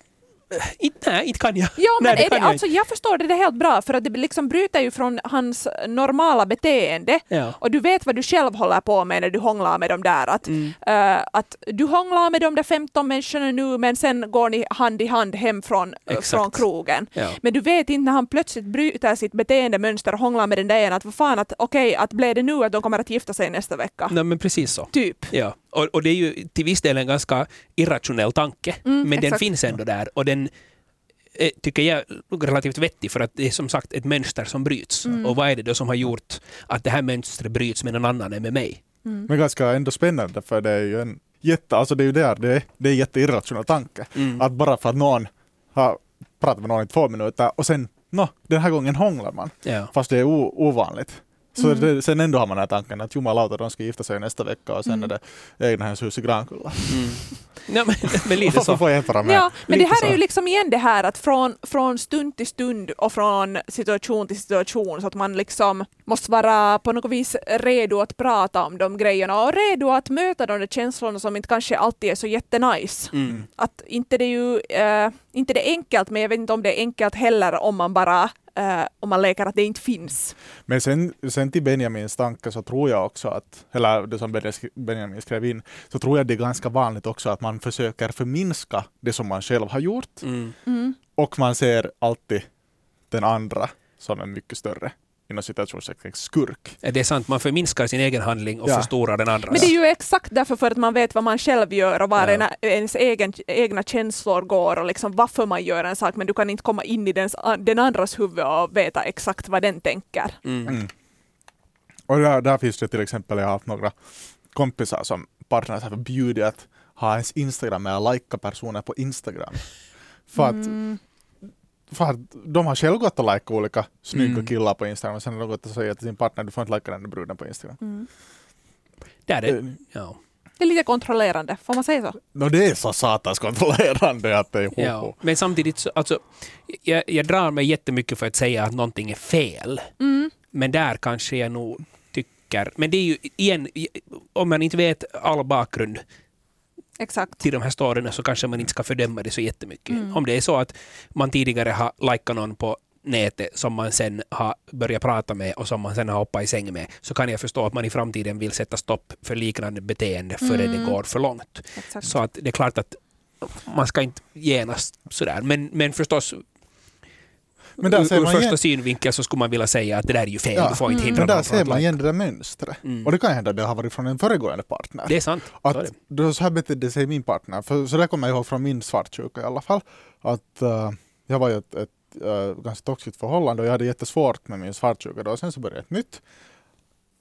Inte, nej, inte kan jag. Ja, men nej, det är det, jag, alltså, jag förstår det, det är helt bra. För att det liksom bryter ju från hans normala beteende. Ja. Och du vet vad du själv håller på med när du hånglar med dem där. Att, mm. uh, att du hånglar med de där femton människorna nu, men sen går ni hand i hand hem från, uh, från krogen. Ja. Men du vet inte när han plötsligt bryter sitt beteendemönster och hånglar med den där ena. Att vad fan, att, okej, att blir det nu att de kommer att gifta sig nästa vecka? Nej, men precis så. Typ. Ja. Och, och det är ju till viss del en ganska irrationell tanke. Mm, men exakt. Den finns ändå där. Och den är, tycker jag, relativt vettig, för att det är som sagt ett mönster som bryts. Mm. Och vad är det då som har gjort att det här mönstret bryts med någon annan än med mig? Mm. Men ganska ändå spännande, för det är ju en jätte, alltså det är ju där, det är, det är en jätteirrationell tanke. Mm. Att bara för att någon har pratat med någon i två minuter och sen, nå, den här gången hånglar man. Ja. Fast det är o- ovanligt. Så mm. det, sen ändå har man den här tanken att jumalauta, de ska gifta sig nästa vecka och sen mm. är det egnahemshus i Grankulla. Mm. Ja, men, men lite så. Får jag med. Ja, men lite det här så. Är ju liksom igen det här att från, från stund till stund och från situation till situation, så att man liksom måste vara på något vis redo att prata om de grejerna och redo att möta de där känslorna som inte kanske alltid är så jättenice. Mm. Att inte det är ju, äh, inte det är enkelt, men jag vet inte om det är enkelt heller om man bara Uh, om man läkar att det inte finns. Men sen, sen till Benjamins tankar så tror jag också att, eller det som Benjamin skrev in, så tror jag det är ganska vanligt också att man försöker förminska det som man själv har gjort. Mm. Mm. Och man ser alltid den andra som är mycket större. Inom situationssäkring skurk. Det är sant, man förminskar sin egen handling och ja. Förstorar den andra. Men det är ju exakt därför, för att man vet vad man själv gör och var ja. ens egen, egna känslor går och liksom varför man gör en sak, men du kan inte komma in i den, den andras huvud och veta exakt vad den tänker. Mm. Mm. Och där, där finns det till exempel, jag har haft några kompisar som partners har förbjudit att ha ens Instagram eller likea personer på Instagram. För att mm. För att de har själv gått att likea olika snygga mm. killar på Instagram, och sen har de gått att säga till sin partner, du får inte likea den bruden på Instagram. Mm. Det är det. Ja. Det är lite kontrollerande, får man säga så? No, det är så satans kontrollerande att det är ja. Men samtidigt, så, alltså, jag, jag drar mig jättemycket för att säga att någonting är fel. Mm. Men där kanske jag nog tycker, men det är ju igen, om man inte vet all bakgrund Exakt. Till de här storyna så kanske man inte ska fördöma det så jättemycket. Mm. Om det är så att man tidigare har likat någon på nätet som man sen har börjat prata med och som man sen har hoppat i säng med, så kan jag förstå att man i framtiden vill sätta stopp för liknande beteende före mm. det går för långt. Exakt. Så att det är klart att man ska inte genast sådär. Men, men förstås men där ur, ur första igen... synvinkeln så skulle man vilja säga att det där är ju fel, ja. Du får inte hindra mm. Men där ser man igen det där mönstret. Mm. Och det kan hända att det har varit från en föregående partner. Det är sant. Att, så, det. så här betedde sig min partner. För, så där kommer jag ihåg från min svartsjuka i alla fall. Att uh, jag var ju ett, ett uh, ganska toxiskt förhållande och jag hade jättesvårt med min svartsjuka då. Och sen så började ett nytt.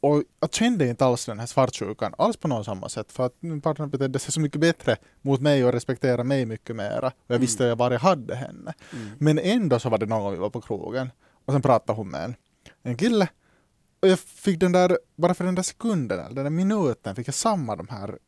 Och jag kände inte alls den här svartsjukan alls på något samma sätt. För att min partner betedde sig så mycket bättre mot mig och respekterade mig mycket mera. Och jag visste mm. var jag hade henne. Mm. Men ändå så var det någon gång vi var på krogen. Och sen pratade hon med en, en kille. Och jag fick den där, bara för den där sekunden, eller den där minuten, fick jag samma de här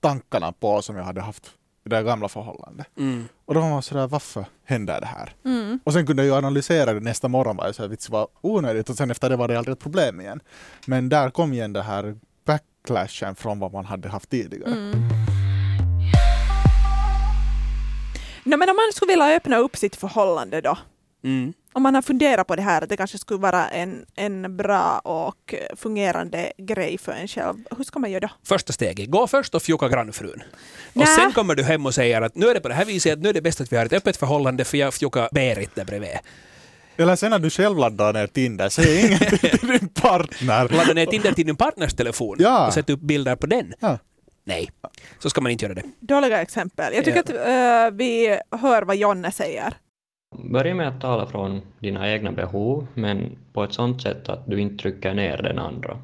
tankarna på som jag hade haft i det gamla förhållandet. Mm. Och då var man sådär, varför händer det här? Mm. Och sen kunde jag analysera det nästa morgon, var jag såhär, vits var onödigt. Och sen efter det var det aldrig ett problem igen. Men där kom igen det här backlashen från vad man hade haft tidigare. Mm. No, men om man skulle vilja öppna upp sitt förhållande då? Mm. Om man har funderat på det här, att det kanske skulle vara en, en bra och fungerande grej för en själv. Hur ska man göra då? Första steget. Gå först och fjuka grannfrun. Nä. Och sen kommer du hem och säger att nu är det på det här viset, att nu är det bäst att vi har ett öppet förhållande för jag fjukar Berit där bredvid. Eller sen när du själv laddar ner Tinder, säg ingenting till din partner. Ladda ner Tinder till din partners telefon ja. Och sätt upp bilder på den. Ja. Nej, så ska man inte göra det. Dåliga exempel. Jag tycker ja. att uh, vi hör vad Jonne säger. Börja med att tala från dina egna behov, men på ett sånt sätt att du inte trycker ner den andra.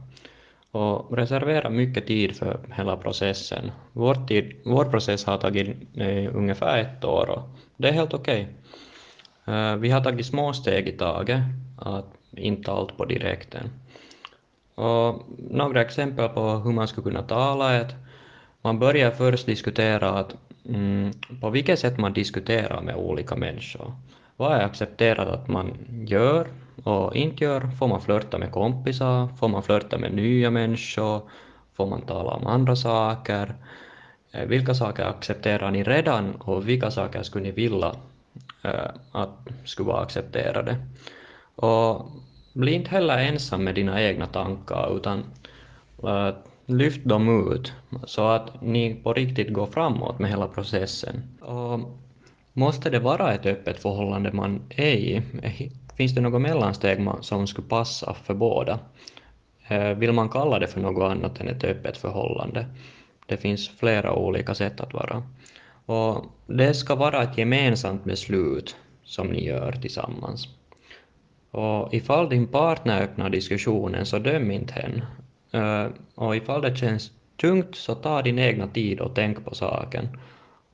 Och reservera mycket tid för hela processen. Vår, tid, vår process har tagit eh, ungefär ett år och det är helt okej. Okay. Eh, vi har tagit små steg i taget, att inte allt på direkten. Och några exempel på hur man skulle kunna tala är att man börjar först diskutera att, mm, på vilket sätt man diskuterar med olika människor. Vad är accepterat att man gör och inte gör? Får man flörta med kompisar? Får man flörta med nya människor? Får man tala om andra saker? Vilka saker accepterar ni redan och vilka saker skulle ni vilja äh, att skulle vara accepterade? Och bli inte heller ensam med dina egna tankar utan äh, lyft dem ut så att ni på riktigt går framåt med hela processen. Och måste det vara ett öppet förhållande man är i? Finns det något mellansteg som skulle passa för båda? Vill man kalla det för något annat än ett öppet förhållande? Det finns flera olika sätt att vara. Och det ska vara ett gemensamt beslut som ni gör tillsammans. Och ifall din partner öppnar diskussionen så döm inte henne. Och ifall det känns tungt så ta din egna tid och tänk på saken.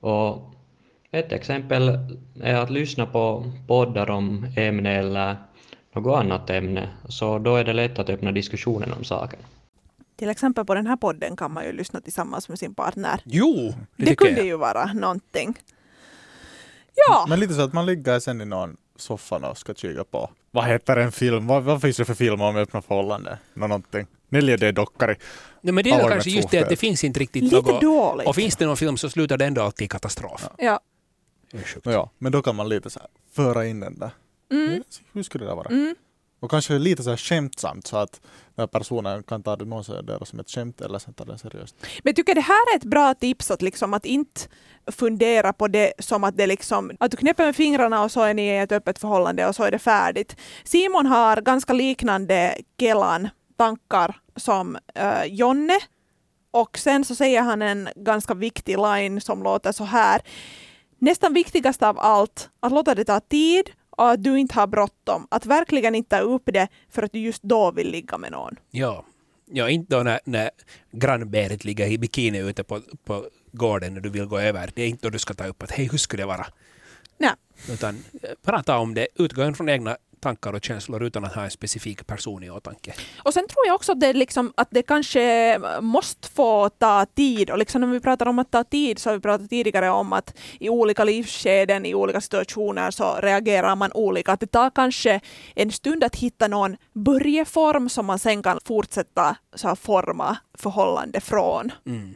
Och ett exempel är att lyssna på poddar om ämne eller något annat ämne. Så då är det lätt att öppna diskussionen om saken. Till exempel på den här podden kan man ju lyssna tillsammans med sin partner. Jo, det, det kunde jag. ju vara någonting. Ja. Men lite så att man ligger sen i någon soffan och ska kika på. Vad heter en film? Vad, vad finns det för film om öppna förhållande? Nå, någonting. four D-dockare. Nej, men det är kanske just det att det finns inte riktigt lite något. Dåligt. Och finns det någon film så slutar det ändå alltid i katastrof. Ja. ja. Ja, men då kan man lite så här föra in den där. Mm. Hur skulle det vara? Mm. Och kanske lite så här skämtsamt så att den personen kan ta det någon så där som ett skämt eller sen ta det seriöst. Men jag tycker det här är ett bra tips att, liksom, att inte fundera på det som att det liksom att du knäpper med fingrarna och så är ni i ett öppet förhållande och så är det färdigt. Simon har ganska liknande kellan tankar som uh, Jonne och sen så säger han en ganska viktig line som låter så här. Nästan viktigast av allt, att låta det ta tid och att du inte har bråttom. Att verkligen inte ta upp det för att du just då vill ligga med någon. Ja, ja inte då när, när grannbäret ligger i bikini ute på, på gården och du vill gå över. Det är inte då du ska ta upp att hej, hur skulle det vara? Nej. Utan prata om det, utgående från egna tankar och känslor utan att ha en specifik person i åtanke. Och sen tror jag också att det, liksom, att det kanske måste få ta tid. Och liksom när vi pratar om att ta tid så har vi pratat tidigare om att i olika livsskeden, i olika situationer så reagerar man olika. Att det tar kanske en stund att hitta någon börjeform som man sen kan fortsätta så här, forma förhållande från. Mm.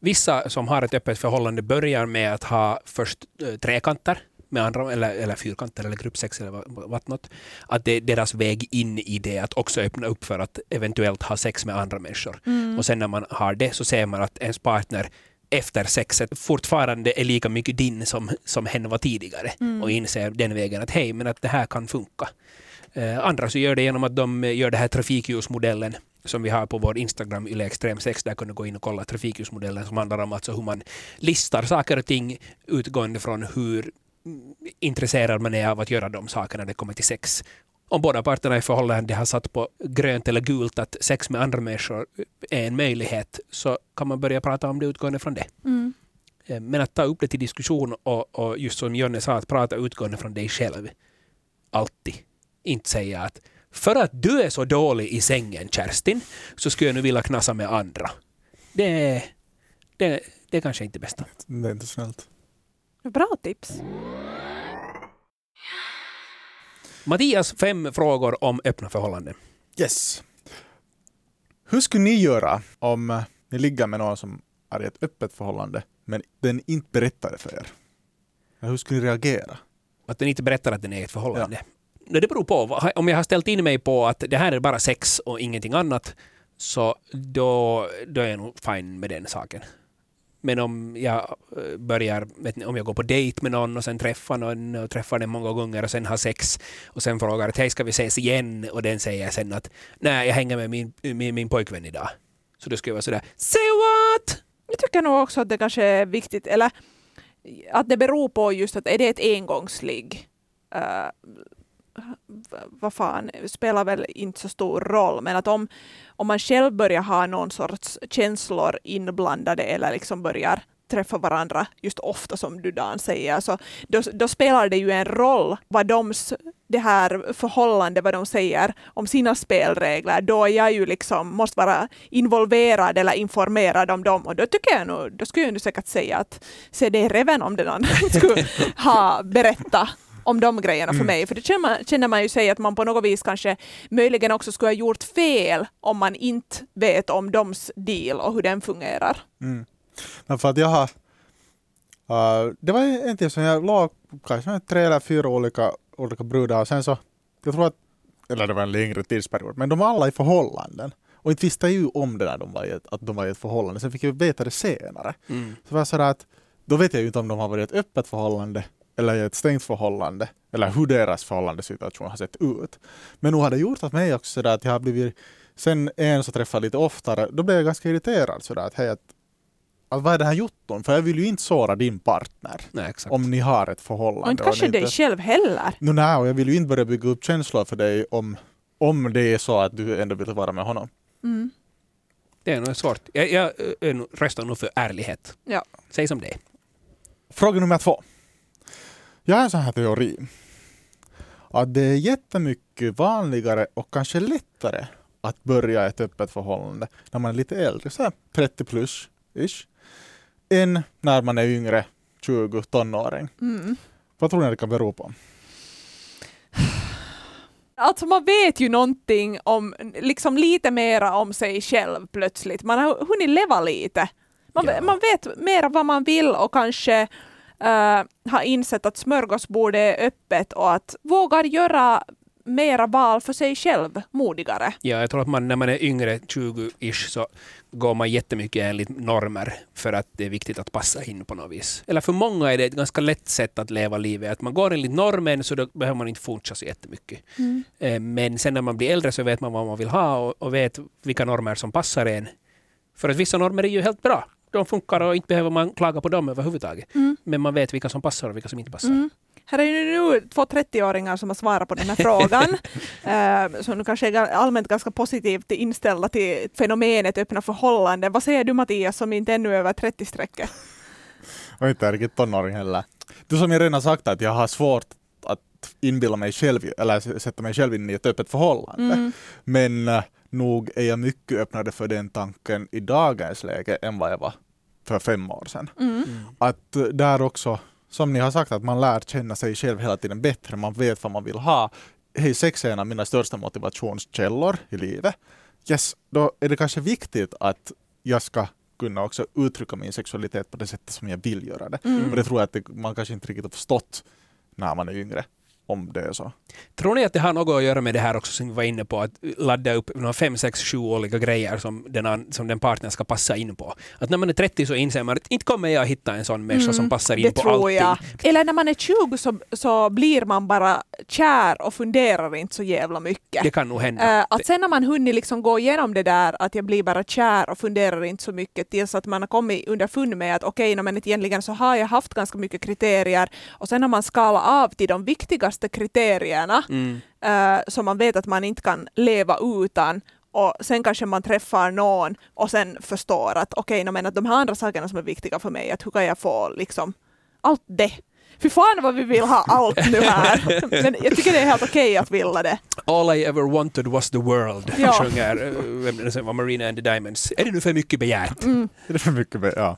Vissa som har ett öppet förhållande börjar med att ha först äh, trekanter med andra, eller, eller fyrkanter eller gruppsex eller vad något. Att det är deras väg in i det, att också öppna upp för att eventuellt ha sex med andra människor. Mm. Och sen när man har det så ser man att ens partner efter sexet fortfarande är lika mycket din som, som hen var tidigare. Mm. Och inser den vägen att hej, men att det här kan funka. Eh, andra så gör det genom att de gör det här trafikljusmodellen som vi har på vår Instagram Yle Extreme Sex. Där kan du gå in och kolla trafikljusmodellen som handlar om alltså hur man listar saker och ting utgående från hur intresserad man är av att göra de sakerna när det kommer till sex. Om båda parterna i förhållande har satt på grönt eller gult att sex med andra människor är en möjlighet, så kan man börja prata om det utgående från det. Mm. Men att ta upp det till diskussion och, och just som Jonne sa, att prata utgående från dig själv. Alltid. Inte säga att för att du är så dålig i sängen, Kerstin, så skulle jag nu vilja knassa med andra. Det, det, det är kanske inte bästa. Det är inte snällt. Bra tips. Matias, fem frågor om öppna förhållanden. Yes. Hur skulle ni göra om ni ligger med någon som har ett öppet förhållande men den inte berättar det för er? Hur skulle ni reagera? Att den inte berättar att den är ett förhållande? Ja. Det beror på. Om jag har ställt in mig på att det här är bara sex och ingenting annat, så då, då är jag nog fine med den saken. Men om jag börjar, vet ni, om jag går på dejt med någon och sen träffar någon och träffar den många gånger och sen har sex och sen frågar att hej, ska vi ses igen? Och den säger sen att nej, jag hänger med min, min, min pojkvän idag. Så då ska jag vara sådär, say what? Jag tycker nog också att det kanske är viktigt, eller att det beror på just att är det ett engångsligg? Uh, vad fan, spelar väl inte så stor roll, men att om, om man själv börjar ha någon sorts känslor inblandade eller liksom börjar träffa varandra just ofta som du, Dan, säger, så då, då spelar det ju en roll vad de, det här förhållande, vad de säger om sina spelregler, då är jag ju liksom, måste vara involverad eller informerad om dem, och då tycker jag nog, då skulle jag nu säkert säga att se det är reven om den andra skulle ha berätta om de grejerna för mig. Mm. För det känner man, känner man ju sig att man på något vis kanske möjligen också skulle ha gjort fel om man inte vet om doms deal och hur den fungerar. Mm. Men för att jag har... Uh, det var en tid som jag låg kanske tre eller fyra olika, olika brudar och sen så... Jag tror att... Eller det var en längre tidsperiod. Men de var alla i förhållanden. Och inte visste ju om det där de var i ett, att de var i ett förhållande. Sen fick jag veta det senare. Mm. Så var sådär att... Då vet jag ju inte om de har varit ett öppet förhållande eller ett stängt förhållande, eller hur deras förhållandesituation har sett ut. Men nu har det gjort att mig också sådär att jag har blivit, sen en så träffar lite oftare, då blev jag ganska irriterad sådär att hej, att, att vad är det här gjort? För jag vill ju inte såra din partner. Nej, exakt. Om ni har ett förhållande. Men kanske dig inte... själv heller. No, nej, och jag vill ju inte börja bygga upp känslor för dig om, om det är så att du ändå vill vara med honom. Mm. Det är nog svårt. Jag, jag, jag röstar nog för ärlighet. Ja. Säg som det. Fråga nummer två. Jag har en sån här teori att det är jättemycket vanligare och kanske lättare att börja ett öppet förhållande när man är lite äldre, så här trettio plus-ish, än när man är yngre, tjugo tonåring. Mm. Vad tror ni det kan bero på? Alltså man vet ju någonting om, liksom lite mera om sig själv plötsligt. Man har hunnit leva lite. Man, ja. man vet mera vad man vill och kanske... Uh, har insett att smörgåsbordet är öppet och att vågar göra mera val för sig själv, modigare. Ja, jag tror att man, när man är yngre, tjugo-ish, så går man jättemycket enligt normer för att det är viktigt att passa in på något vis. Eller för många är det ett ganska lätt sätt att leva livet. Att man går enligt normen så då behöver man inte fortsätta så jättemycket. Mm. Uh, men sen när man blir äldre så vet man vad man vill ha och, och vet vilka normer som passar en. För att vissa normer är ju helt bra. De funkar och inte behöver man klaga på dem överhuvudtaget. Mm. Men man vet vilka som passar och vilka som inte passar. Mm. Här är ju nu två trettioåringar som har svarat på den här frågan. uh, som kanske är allmänt ganska positivt inställda till fenomenet öppna förhållanden. Vad säger du, Matias, som inte ännu är över trettio-strecket? Jag är inte riktigt tonåring heller. Du, som jag redan har sagt, att jag har svårt att inbilla mig själv eller sätta mig själv in i ett öppet förhållande. Mm. Men... Uh, Nog är jag mycket öppnare för den tanken i dagens läge än vad jag var för fem år sedan. Mm. Mm. Att där också, som ni har sagt, att man lär känna sig själv hela tiden bättre. Man vet vad man vill ha. Hej, sex är en av mina största motivationskällor i livet. Yes, då är det kanske viktigt att jag ska kunna också uttrycka min sexualitet på det sättet som jag vill göra det. Mm. Och det tror jag att det, man kanske inte riktigt har förstått när man är yngre. Om det är så. Tror ni att det har något att göra med det här också som vi var inne på, att ladda upp fem, sex, sju olika grejer som den, som den partnern ska passa in på? Att när man är trettio så inser man att inte kommer jag hitta en sån människa mm, som passar in på allting. Jag. Eller när man är tjugo så, så blir man bara kär och funderar inte så jävla mycket. Det kan nog hända. Äh, att sen när man hunnit liksom gå igenom det där att jag blir bara kär och funderar inte så mycket, tills att man har kommit underfund med att okej, okay, men egentligen så har jag haft ganska mycket kriterier, och sen har man skalat av till de viktigaste kriterierna mm. uh, som man vet att man inte kan leva utan, och sen kanske man träffar någon och sen förstår att okej, okay, de här andra sakerna som är viktiga för mig, att hur kan jag få liksom allt det? Fy fan vad vi vill ha allt nu här. Men jag tycker det är helt okej okay att vilja det. All I ever wanted was the world. Ja. Sjunger, vem det sen var, Marina and the Diamonds. Är det nu för mycket begärt? Mm. Är det för mycket begärt? Ja.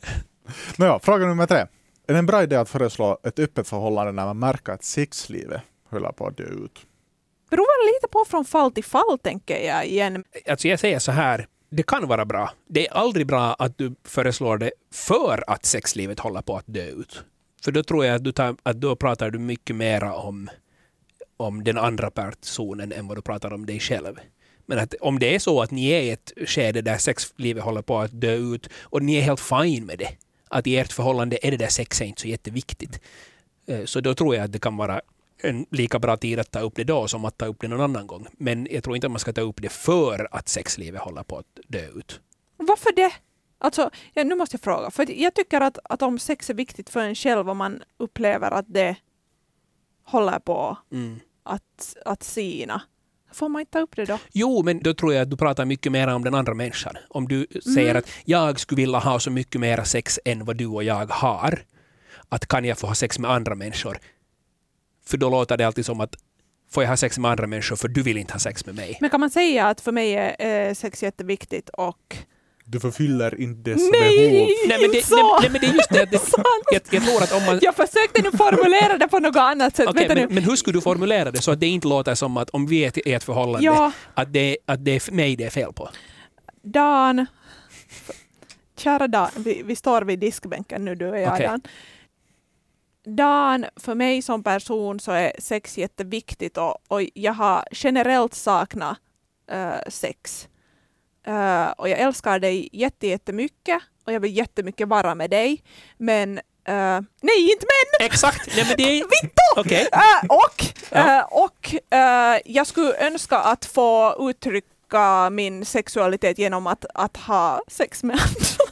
Men ja, fråga nummer tre. Är det en bra idé att föreslå ett öppet förhållande när man märker att sexlivet håller på att dö ut? Det beror lite på från fall till fall, tänker jag igen. Alltså jag säger så här, det kan vara bra. Det är aldrig bra att du föreslår det för att sexlivet håller på att dö ut. För då tror jag att, du tar, att då pratar du mycket mer om, om den andra personen än vad du pratar om dig själv. Men att om det är så att ni är i ett skede där sexlivet håller på att dö ut och ni är helt fine med det, att i ert förhållande är det där sex är inte så jätteviktigt. Så då tror jag att det kan vara en lika bra tid att ta upp det då som att ta upp det någon annan gång. Men jag tror inte att man ska ta upp det för att sexlivet håller på att dö ut. Varför det? Alltså, ja, nu måste jag fråga. För jag tycker att, att om sex är viktigt för en själv och man upplever att det håller på mm. att, att sina, får man inte ta upp det då? Jo, men då tror jag att du pratar mycket mer om den andra människan. Om du säger mm. att jag skulle vilja ha så mycket mer sex än vad du och jag har, att kan jag få ha sex med andra människor? För då låter det alltid som att får jag ha sex med andra människor för du vill inte ha sex med mig. Men kan man säga att för mig är sex jätteviktigt och du förfyller inte dess nej, behov. Nej, men det, nej, nej, men det är just det. det jag, jag, tror att om man... jag försökte nu formulera det på något annat sätt. Okay, men, men hur skulle du formulera det så att det inte låter som att om vi är i ett förhållande ja. att, det, att det är mig det är fel på? Dan, kära Dan, vi, vi står vid diskbänken nu, du och jag, okay. Dan. Dan, för mig som person så är sex jätteviktigt och, och jag har generellt saknat uh, sex. Uh, och jag älskar dig jätte, jättemycket och jag vill jättemycket vara med dig, men uh, nej inte men exakt nej, men det är... Vittu! Okay. Uh, och, ja. uh, och uh, jag skulle önska att få uttrycka min sexualitet genom att, att ha sex med andra.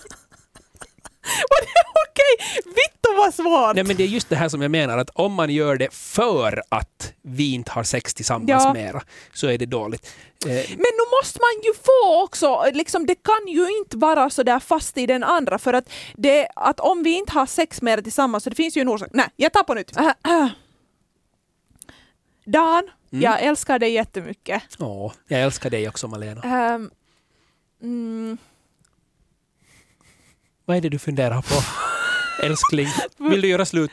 Okej, vittu vad svårt. Nej, men det är just det här som jag menar, att om man gör det för att vi inte har sex tillsammans ja. mera, så är det dåligt. Men nu måste man ju få också, liksom, det kan ju inte vara så där fast i den andra, för att, det, att om vi inte har sex mera tillsammans, så det finns ju en orsak. Nej, jag tappar nytt. Äh, äh. Dan, mm. jag älskar dig jättemycket. Ja, jag älskar dig också, Malena. Um, mm. Vad är det du funderar på? Älskling, vill du göra slut?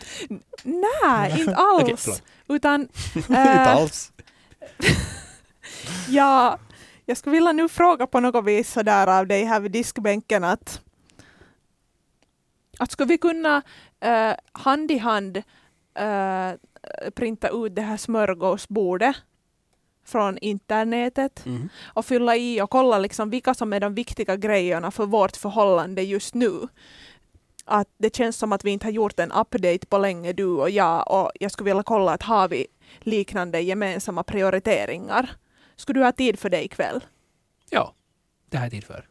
Nej, inte alls. Okay, utan, äh, inte alls. ja, jag skulle vilja nu fråga på något vis sådär av dig här vid diskbänken att, att ska vi kunna äh, hand i hand äh, printa ut det här smörgåsbordet från internetet mm. och fylla i och kolla liksom vilka som är de viktiga grejerna för vårt förhållande just nu. Att det känns som att vi inte har gjort en update på länge, du och jag, och jag skulle vilja kolla att har vi liknande gemensamma prioriteringar. Skulle du ha tid för dig ikväll? Ja, det har jag tid för.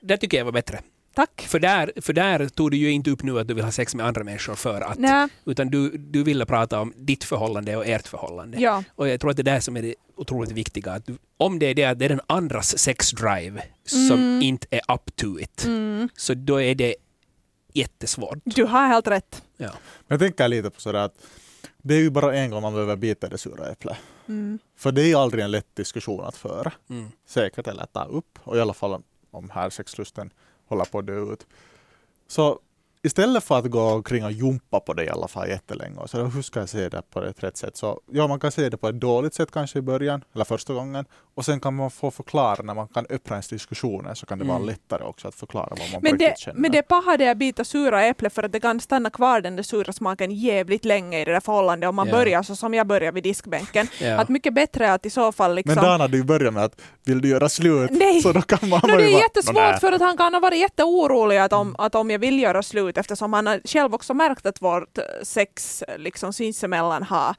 Det tycker jag var bättre. Tack. För där, för där tog du ju inte upp nu att du vill ha sex med andra människor för att. Nej. Utan du, du ville prata om ditt förhållande och ert förhållande. Ja. Och jag tror att det där som är det otroligt viktiga. Att du, om det är det, det är den andras sexdrive som mm. inte är up to it. Mm. Så då är det jättesvårt. Du har helt rätt. Ja. Jag tänker lite på sådär att det är ju bara en gång man behöver bita det sura äpplet. Mm. För det är ju aldrig en lätt diskussion att föra. Mm. Säkert eller att ta upp. Och i alla fall om här sexlusten hålla på att dö ut. Så istället för att gå omkring och jumpa på det i alla fall jättelänge. Så då, hur ska jag se det på ett rätt sätt? Så, ja, man kan se det på ett dåligt sätt kanske i början, eller första gången. Och sen kan man få förklara, när man kan öppna ens diskussioner så kan det vara mm. lättare också att förklara vad man men riktigt det, känner. Men det är paha det att bita sura äpplen, för att det kan stanna kvar den där sura smaken jävligt länge i det där förhållandet. Om man yeah. börjar så som jag börjar vid diskbänken. yeah. Att mycket bättre att i så fall liksom... Men Dan hade ju börjat med att, vill du göra slut? Nej. Så då kan man no, bara... Det är jättesvårt no, för att han kan ha varit jätteorolig att om, att om jag vill göra slut, eftersom han har själv också märkt att vårt sex liksom sinsemellan har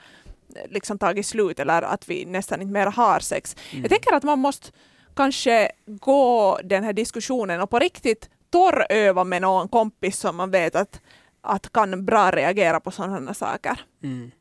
liksom tagit slut, eller att vi nästan inte mer har sex. Mm. Jag tänker att man måste kanske gå den här diskussionen och på riktigt torröva med någon kompis som man vet att, att kan bra reagera på sådana saker. Mm.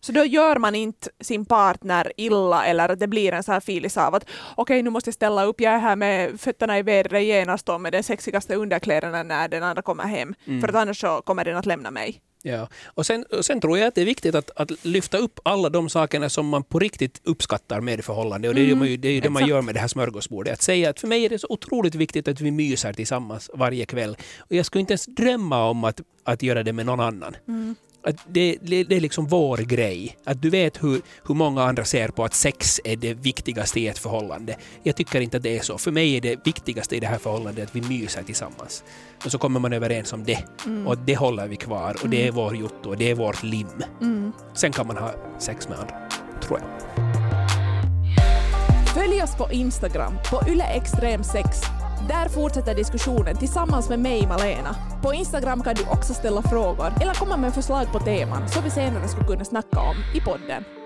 Så då gör man inte sin partner illa, eller att det blir en sån här filis av att okej, nu måste jag ställa upp, jag är här med fötterna i vädret genast och med den sexigaste underkläderna när den andra kommer hem. Mm. För att annars så kommer den att lämna mig. Ja, och sen, och sen tror jag att det är viktigt att, att lyfta upp alla de sakerna som man på riktigt uppskattar med förhållande. Och det är ju mm, det, är det man gör med det här smörgåsbordet. Att säga att för mig är det så otroligt viktigt att vi myser tillsammans varje kväll. Och jag skulle inte ens drömma om att, att göra det med någon annan. Mm. Att det, det, det är liksom vår grej. Att du vet hur, hur många andra ser på att sex är det viktigaste i ett förhållande. Jag tycker inte att det är så. För mig är det viktigaste i det här förhållandet att vi myser tillsammans. Och så kommer man överens om det. Mm. Och det håller vi kvar. Och mm. det är vår jotto och det är vårt lim. Mm. Sen kan man ha sex med andra, tror jag. Följ oss på Instagram på Yle Extreme Sex. Där fortsätter diskussionen tillsammans med mig, Malena. På Instagram kan du också ställa frågor eller komma med förslag på teman som vi senare skulle kunna snacka om i podden.